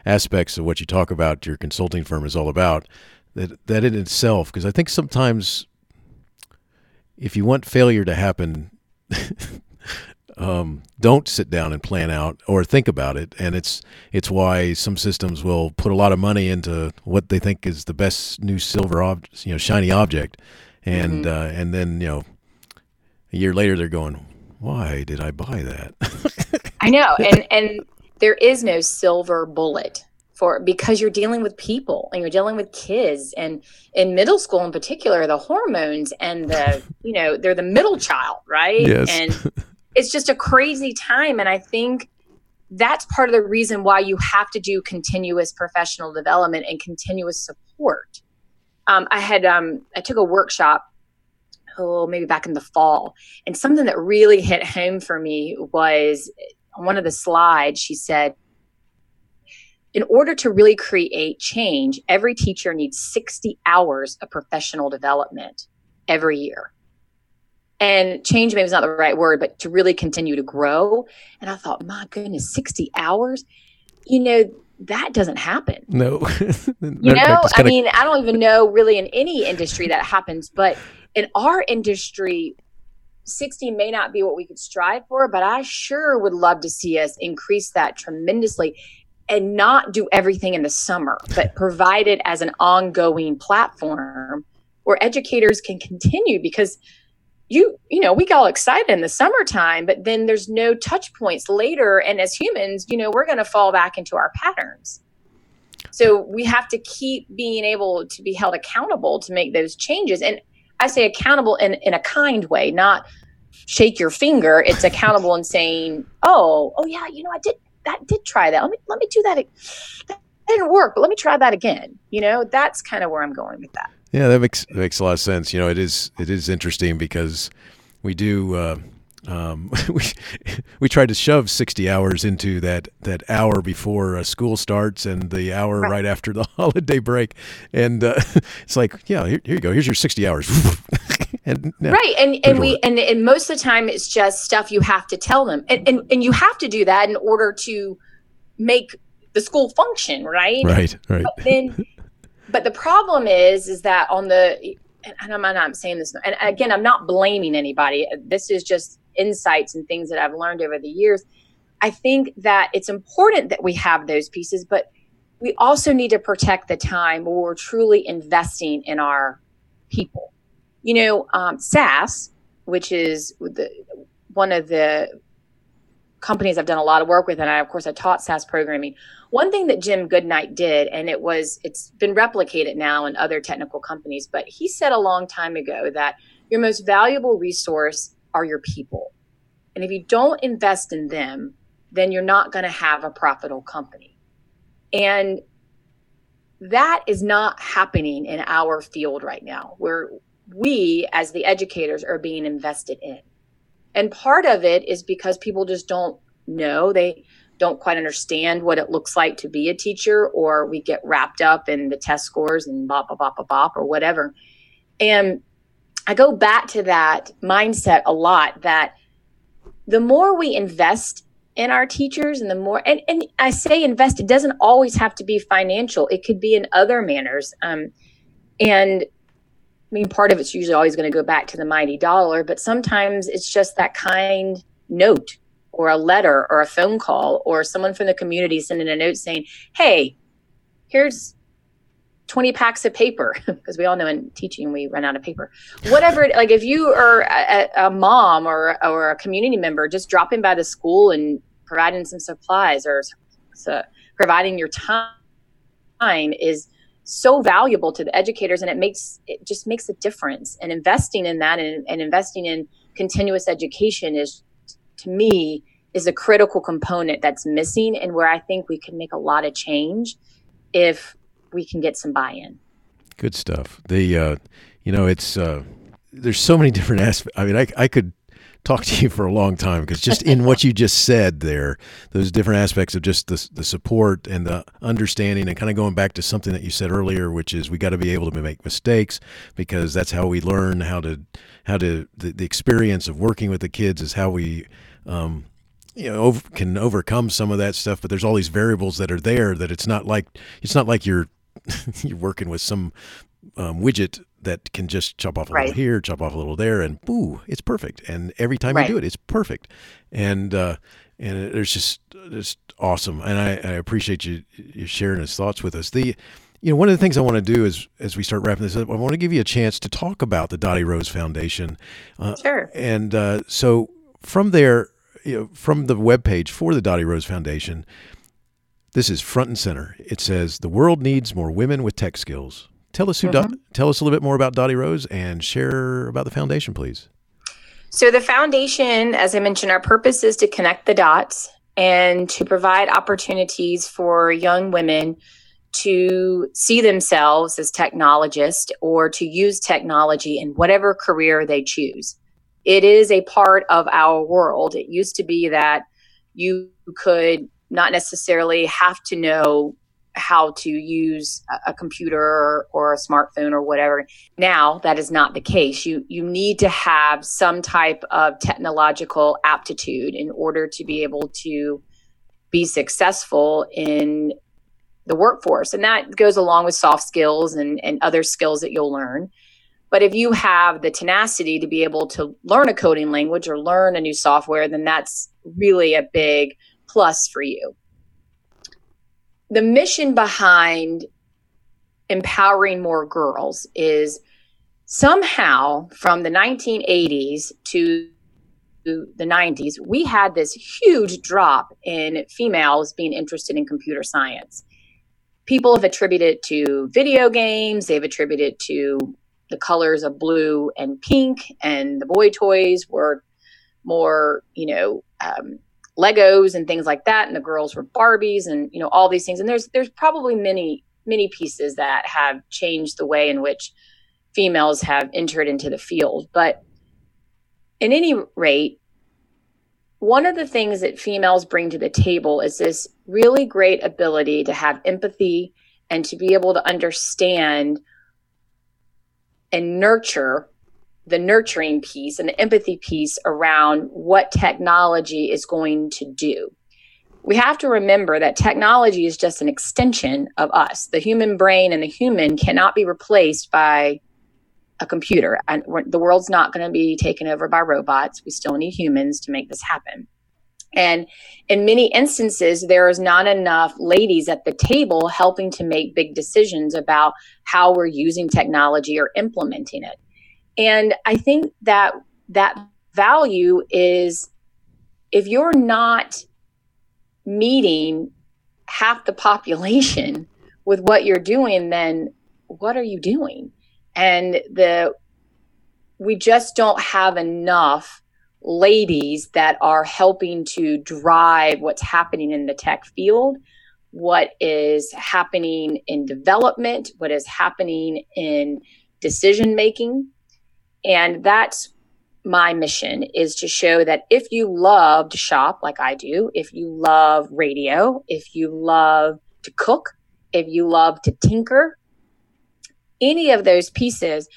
aspects of what you talk about, your consulting firm is all about. That in itself, because I think sometimes if you want failure to happen, don't sit down and plan out or think about it. And it's why some systems will put a lot of money into what they think is the best new shiny object. And and then, a year later, they're going, why did I buy that? I know. And there is no silver bullet because you're dealing with people and you're dealing with kids, and in middle school in particular, the hormones and they're the middle child, right? Yes. And it's just a crazy time. And I think that's part of the reason why you have to do continuous professional development and continuous support. I took a workshop, maybe back in the fall, and something that really hit home for me was on one of the slides, she said, in order to really create change, every teacher needs 60 hours of professional development every year. And change maybe is not the right word, but to really continue to grow. And I thought, my goodness, 60 hours? That doesn't happen. No. I don't even know really in any industry that happens, but in our industry, 60 may not be what we could strive for, but I sure would love to see us increase that tremendously. And not do everything in the summer, but provide it as an ongoing platform where educators can continue, because we get all excited in the summertime, but then there's no touch points later. And as humans, we're going to fall back into our patterns. So we have to keep being able to be held accountable to make those changes. And I say accountable in a kind way, not shake your finger. It's accountable in saying, oh yeah, I did try that. Let me do that. That didn't work, but let me try that again. That's kind of where I'm going with that. Yeah, that makes a lot of sense. It is interesting because we do we try to shove 60 hours into that hour before school starts and the hour right after the holiday break, and it's like, yeah, here you go, here's your 60 hours. And most of the time it's just stuff you have to tell them, and you have to do that in order to make the school function, right. But the problem is that and I'm not saying this, and again, I'm not blaming anybody, this is just insights and things that I've learned over the years. I think that it's important that we have those pieces, but we also need to protect the time where we're truly investing in our people. SAS, which is one of the companies I've done a lot of work with, and I taught SAS programming. One thing that Jim Goodnight did, and it's been replicated now in other technical companies, but he said a long time ago that your most valuable resource are your people. And if you don't invest in them, then you're not going to have a profitable company. And that is not happening in our field right now, where we as the educators are being invested in. And part of it is because people just don't know. They don't quite understand what it looks like to be a teacher, or we get wrapped up in the test scores and bop, bop, bop, bop, bop, or whatever. And I go back to that mindset a lot, that the more we invest in our teachers and the more, and I say invest, it doesn't always have to be financial. It could be in other manners. Part of it's usually always going to go back to the mighty dollar, but sometimes it's just that kind note or a letter or a phone call or someone from the community sending a note saying, hey, here's 20 packs of paper, because we all know in teaching we run out of paper. Whatever, like if you are a mom or a community member, just dropping by the school and providing some supplies or providing your time is so valuable to the educators, and it just makes a difference. And investing in that and investing in continuous education is, to me, is a critical component that's missing, and where I think we can make a lot of change if we can get some buy-in. Good stuff. There's so many different aspects. I mean, I could talk to you for a long time, because just in what you just said there, those different aspects of just the support and the understanding, and kind of going back to something that you said earlier, which is we got to be able to make mistakes, because that's how we learn the experience of working with the kids is how we can overcome some of that stuff. But there's all these variables that are there that it's not like you're you're working with some widget that can just chop off a little here, chop off a little there, and boo, it's perfect. And every time you do it, it's perfect. And it's just awesome. And I appreciate you sharing his thoughts with us. You know, one of the things I want to do is, as we start wrapping this up, I want to give you a chance to talk about the Dottie Rose Foundation. Sure. And so from there, you know, from the webpage for the Dottie Rose Foundation, this is front and center. It says, the world needs more women with tech skills. Tell us tell us a little bit more about Dottie Rose and share about the foundation, please. So the foundation, as I mentioned, our purpose is to connect the dots and to provide opportunities for young women to see themselves as technologists or to use technology in whatever career they choose. It is a part of our world. It used to be that you could not necessarily have to know how to use a computer or a smartphone or whatever. Now that is not the case. You need to have some type of technological aptitude in order to be able to be successful in the workforce. And that goes along with soft skills and other skills that you'll learn. But if you have the tenacity to be able to learn a coding language or learn a new software, then that's really a big plus for you. The mission behind empowering more girls is somehow from the 1980s to the 90s, we had this huge drop in females being interested in computer science. People have attributed it to video games. They've attributed it to the colors of blue and pink, and the boy toys were more, Legos and things like that, and the girls were Barbies, and all these things. And there's probably many pieces that have changed the way in which females have entered into the field. But at any rate, one of the things that females bring to the table is this really great ability to have empathy and to be able to understand and nurture the nurturing piece and the empathy piece around what technology is going to do. We have to remember that technology is just an extension of us. The human brain and the human cannot be replaced by a computer, and the world's not going to be taken over by robots. We still need humans to make this happen. And in many instances, there is not enough ladies at the table helping to make big decisions about how we're using technology or implementing it. And I think that that value is, if you're not meeting half the population with what you're doing, then what are you doing? And we just don't have enough ladies that are helping to drive what's happening in the tech field, what is happening in development, what is happening in decision making. And that's my mission, is to show that if you love to shop like I do, if you love radio, if you love to cook, if you love to tinker, any of those pieces,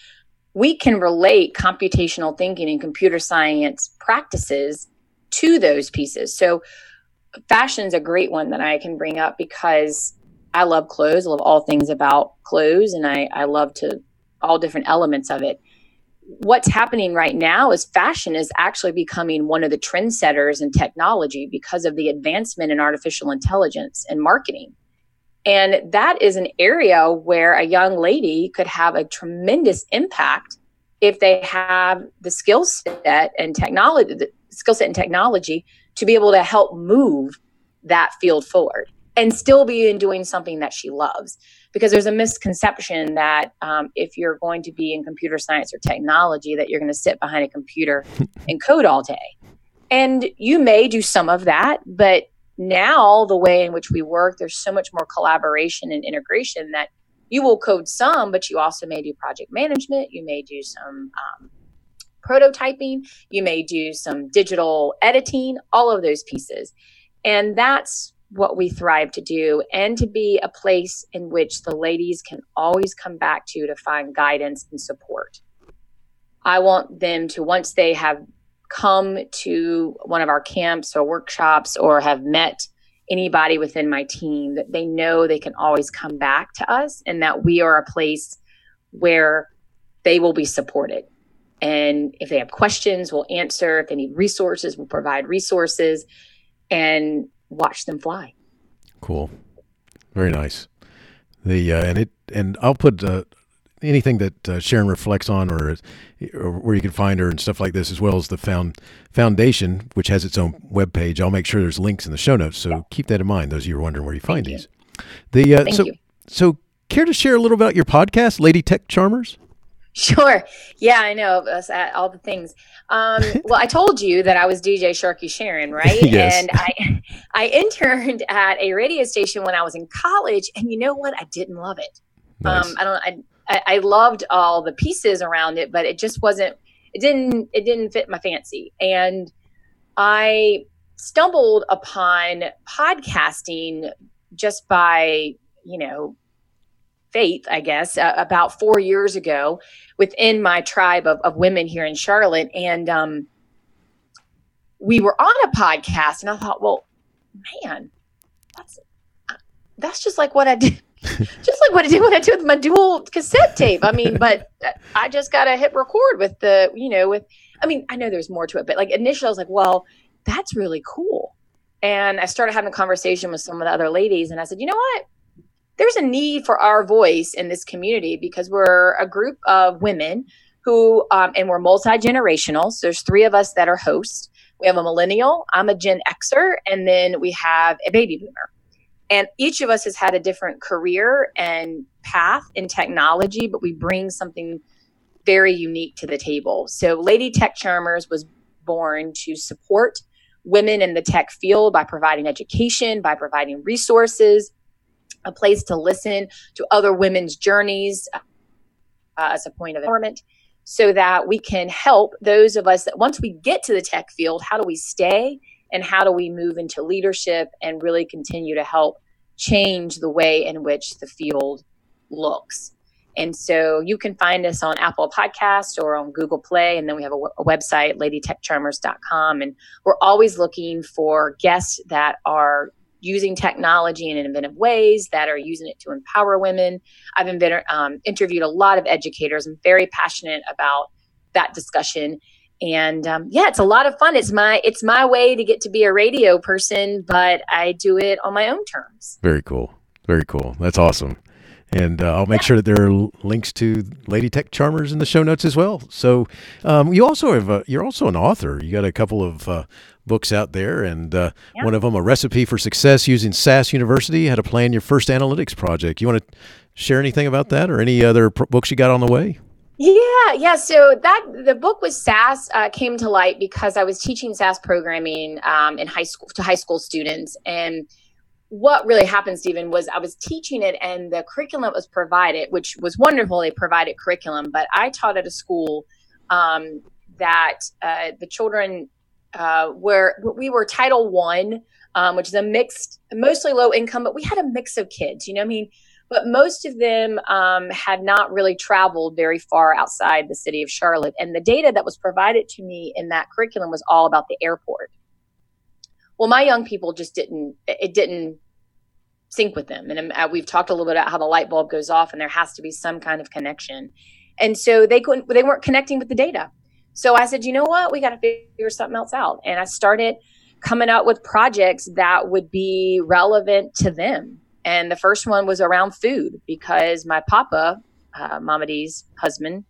we can relate computational thinking and computer science practices to those pieces. So fashion's a great one that I can bring up, because I love clothes. I love all things about clothes, and I love to all different elements of it. What's happening right now is fashion is actually becoming one of the trendsetters in technology because of the advancement in artificial intelligence and marketing. And that is an area where a young lady could have a tremendous impact if they have the skill set and technology, to be able to help move that field forward and still be in doing something that she loves. Because there's a misconception that if you're going to be in computer science or technology, that you're going to sit behind a computer and code all day. And you may do some of that, but now the way in which we work, there's so much more collaboration and integration that you will code some, but you also may do project management. You may do some prototyping. You may do some digital editing, all of those pieces. And that's what we thrive to do, and to be a place in which the ladies can always come back to find guidance and support. I want them to, once they have come to one of our camps or workshops or have met anybody within my team that they know they can always come back to us, and that we are a place where they will be supported. And if they have questions, we'll answer. If they need resources, we'll provide resources and watch them fly. Cool. Very nice. And I'll put anything that Sharon reflects on or where you can find her and stuff like this, as well as the foundation, which has its own webpage. I'll make sure there's links in the show notes. So Keep that in mind, those of you who are wondering where you find these. So care to share a little about your podcast, Lady Tech Charmers? Sure. Yeah, I know. All the things. Well, I told you that I was DJ Sharky Sharon, right? Yes. And I interned at a radio station when I was in college, and you know what? I didn't love it. Nice. I loved all the pieces around it, but it just wasn't. It didn't fit my fancy, and I stumbled upon podcasting just by faith, I guess, about 4 years ago within my tribe of women here in Charlotte. And we were on a podcast, and I thought, well, man, that's just like what I did. Just like what I did with my dual cassette tape. I mean, but I just got to hit record with I know there's more to it, but like initially I was like, well, that's really cool. And I started having a conversation with some of the other ladies, and I said, you know what? There's a need for our voice in this community, because we're a group of women who, and we're multi-generational. So there's three of us that are hosts. We have a millennial, I'm a Gen Xer, and then we have a baby boomer. And each of us has had a different career and path in technology, but we bring something very unique to the table. So Lady Tech Charmers was born to support women in the tech field by providing education, by providing resources, a place to listen to other women's journeys as a point of empowerment, so that we can help those of us that once we get to the tech field, how do we stay and how do we move into leadership and really continue to help change the way in which the field looks. And so you can find us on Apple Podcasts or on Google Play. And then we have a website, ladytechcharmers.com. And we're always looking for guests that are using technology in inventive ways, that are using it to empower women. I've interviewed a lot of educators. I'm very passionate about that discussion. And it's a lot of fun. It's my way to get to be a radio person, but I do it on my own terms. Very cool. Very cool. That's awesome. And I'll make sure that there are links to Lady Tech Charmers in the show notes as well. So you're also an author. You got a couple of books out there, and one of them, A Recipe for Success Using SAS University, How to Plan Your First Analytics Project. You want to share anything about that or any other books you got on the way? Yeah. So the book with SAS came to light because I was teaching SAS programming in high school to high school students. And what really happened, Stephen, was I was teaching it, and the curriculum was provided, which was wonderful. They provided curriculum, but I taught at a school that the children were Title I, which is a mixed, mostly low income, but we had a mix of kids, but most of them had not really traveled very far outside the city of Charlotte. And the data that was provided to me in that curriculum was all about the airport. Well, my young people didn't sync with them. And we've talked a little bit about how the light bulb goes off, and there has to be some kind of connection. And so they weren't connecting with the data. So I said, you know what, we got to figure something else out. And I started coming out with projects that would be relevant to them. And the first one was around food, because my papa, Mama D's husband,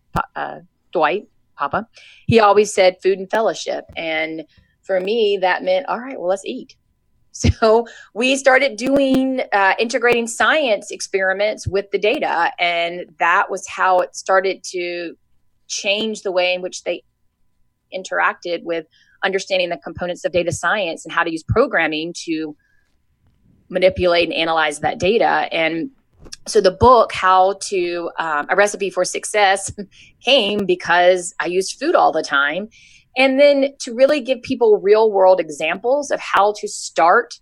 Dwight, papa, he always said food and fellowship. And for me, that meant, all right, well, let's eat. So we started doing integrating science experiments with the data. And that was how it started to change the way in which they interacted with understanding the components of data science and how to use programming to manipulate and analyze that data. And so the book, A Recipe for Success, came because I used food all the time. And then to really give people real world examples of how to start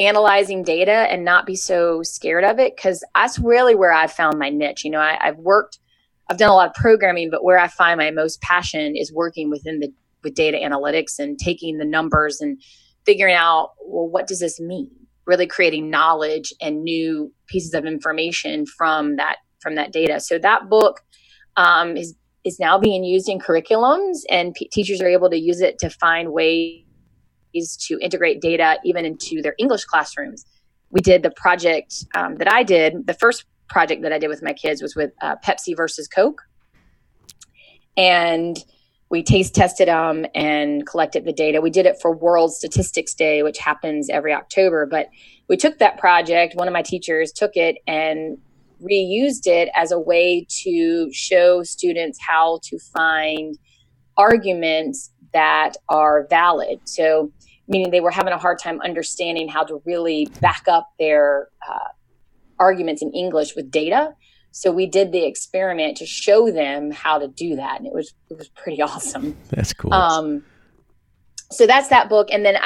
analyzing data and not be so scared of it, because that's really where I found my niche. I've done a lot of programming, but where I find my most passion is working with data analytics and taking the numbers and figuring out, well, what does this mean? really creating knowledge and new pieces of information from that data. So that book is now being used in curriculums, and teachers are able to use it to find ways to integrate data even into their English classrooms. We did the project that I did. The first project that I did with my kids was with Pepsi versus Coke. And we taste tested them and collected the data. We did it for World Statistics Day, which happens every October. But we took that project. One of my teachers took it and reused it as a way to show students how to find arguments that are valid. So meaning they were having a hard time understanding how to really back up their arguments in English with data. So we did the experiment to show them how to do that. And it was pretty awesome. That's cool. So that's that book. And then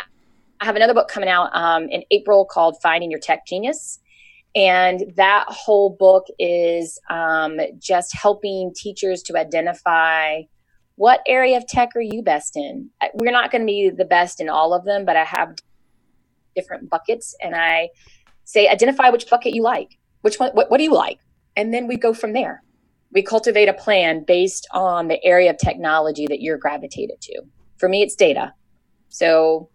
I have another book coming out in April called Finding Your Tech Genius. And that whole book is just helping teachers to identify what area of tech are you best in. We're not going to be the best in all of them, but I have different buckets. And I say, identify which bucket you like. Which one? What do you like? And then we go from there. We cultivate a plan based on the area of technology that you're gravitated to. For me, it's data. So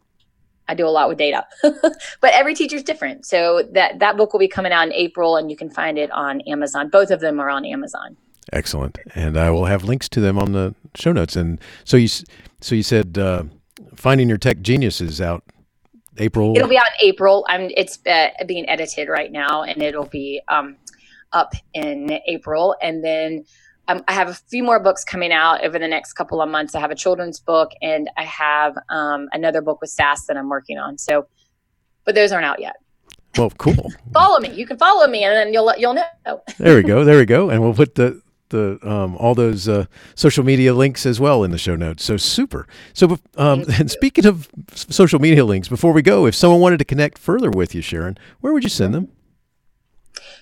I do a lot with data, but every teacher's different. So that book will be coming out in April, and you can find it on Amazon. Both of them are on Amazon. Excellent. And I will have links to them on the show notes. And so you said Finding Your Tech Genius is out April. It'll be out in April. It's being edited right now, and it'll be up in April. And then I have a few more books coming out over the next couple of months. I have a children's book, and I have another book with SAS that I'm working on. So, but those aren't out yet. Well, cool. Follow me. You can follow me, and then you'll know. There we go. And we'll put the all those social media links as well in the show notes. So super. So and speaking of social media links, before we go, if someone wanted to connect further with you, Sharon, where would you send them?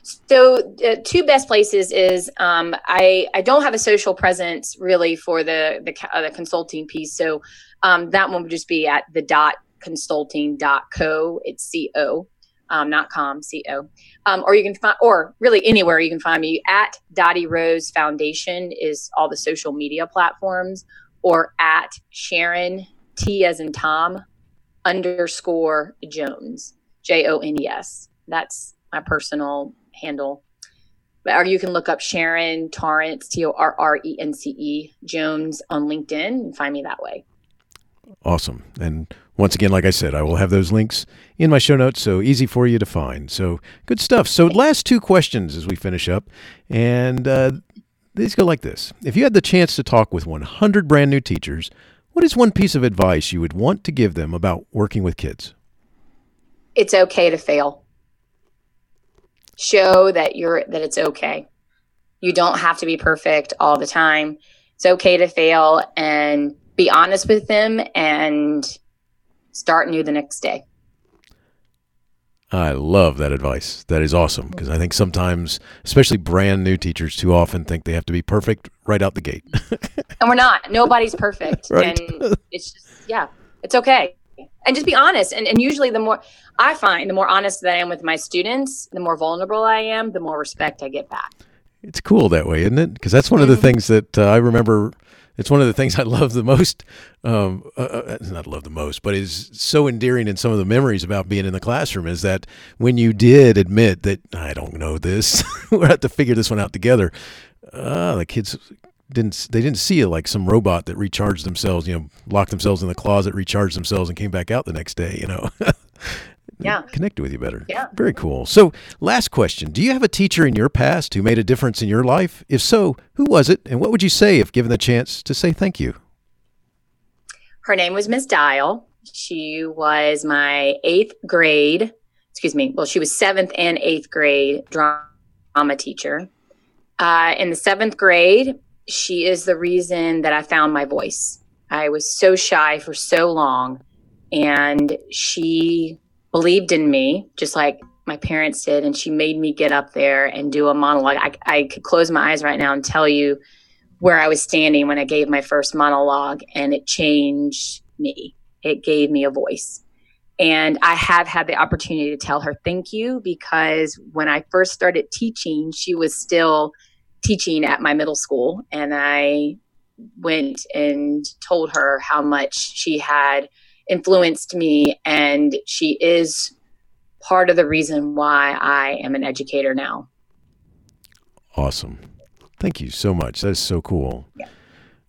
So the two best places is I don't have a social presence really for the consulting piece. So that one would just be at the .consulting.co. It's C-O, not com, C-O. Or you can find, or really anywhere you can find me at Dottie Rose Foundation is all the social media platforms, or at Sharon, T as in Tom, _Jones, Jones. That's my personal handle, or you can look up Sharon Torrence, Torrence Jones on LinkedIn and find me that way. Awesome. And once again, like I said, I will have those links in my show notes, so easy for you to find. So good stuff. So last two questions as we finish up, and these go like this. If you had the chance to talk with 100 brand new teachers, what is one piece of advice you would want to give them about working with kids? It's okay to fail. Show that it's okay. You don't have to be perfect all the time. It's okay to fail, and be honest with them and start new the next day. I love that advice. That is awesome, because I think sometimes, especially brand new teachers, too often think they have to be perfect right out the gate. And we're not. Nobody's perfect. Right? And it's just, yeah, it's okay. And just be honest. And usually the more honest that I am with my students, the more vulnerable I am, the more respect I get back. It's cool that way, isn't it? Because that's one of the things that I remember. It's one of the things I love the most, not love the most, but is so endearing in some of the memories about being in the classroom is that when you did admit that, I don't know this, we're going to have to figure this one out together. The kids didn't see it like some robot that recharged themselves, locked themselves in the closet, recharged themselves, and came back out the next day, Yeah. Connected with you better. Yeah. Very cool. So last question. Do you have a teacher in your past who made a difference in your life? If so, who was it? And what would you say if given the chance to say thank you? Her name was Miss Dial. She was my she was 7th and 8th grade drama teacher. In the 7th grade, she is the reason that I found my voice. I was so shy for so long, and she believed in me just like my parents did, and she made me get up there and do a monologue. I could close my eyes right now and tell you where I was standing when I gave my first monologue, and it changed me. It gave me a voice. And I have had the opportunity to tell her thank you, because when I first started teaching, she was still teaching at my middle school. And I went and told her how much she had influenced me. And she is part of the reason why I am an educator now. Awesome. Thank you so much. That is so cool. Yeah.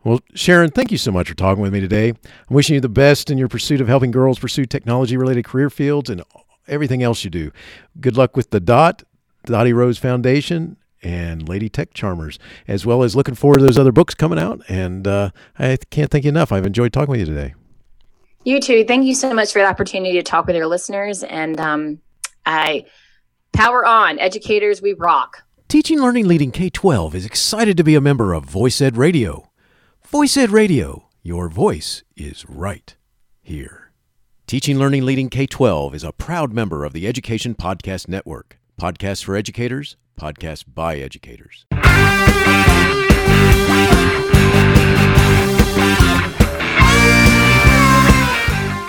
Well, Sharon, thank you so much for talking with me today. I'm wishing you the best in your pursuit of helping girls pursue technology-related career fields and everything else you do. Good luck with the Dottie Rose Foundation, and Lady Tech Charmers, as well as looking forward to those other books coming out. And I can't thank you enough. I've enjoyed talking with you today. You too. Thank you so much for the opportunity to talk with your listeners. And I power on. Educators, we rock. Teaching, Learning, Leading K-12 is excited to be a member of Voice Ed Radio. Voice Ed Radio, your voice is right here. Teaching, Learning, Leading K-12 is a proud member of the Education Podcast Network. Podcasts for educators, podcasts by educators.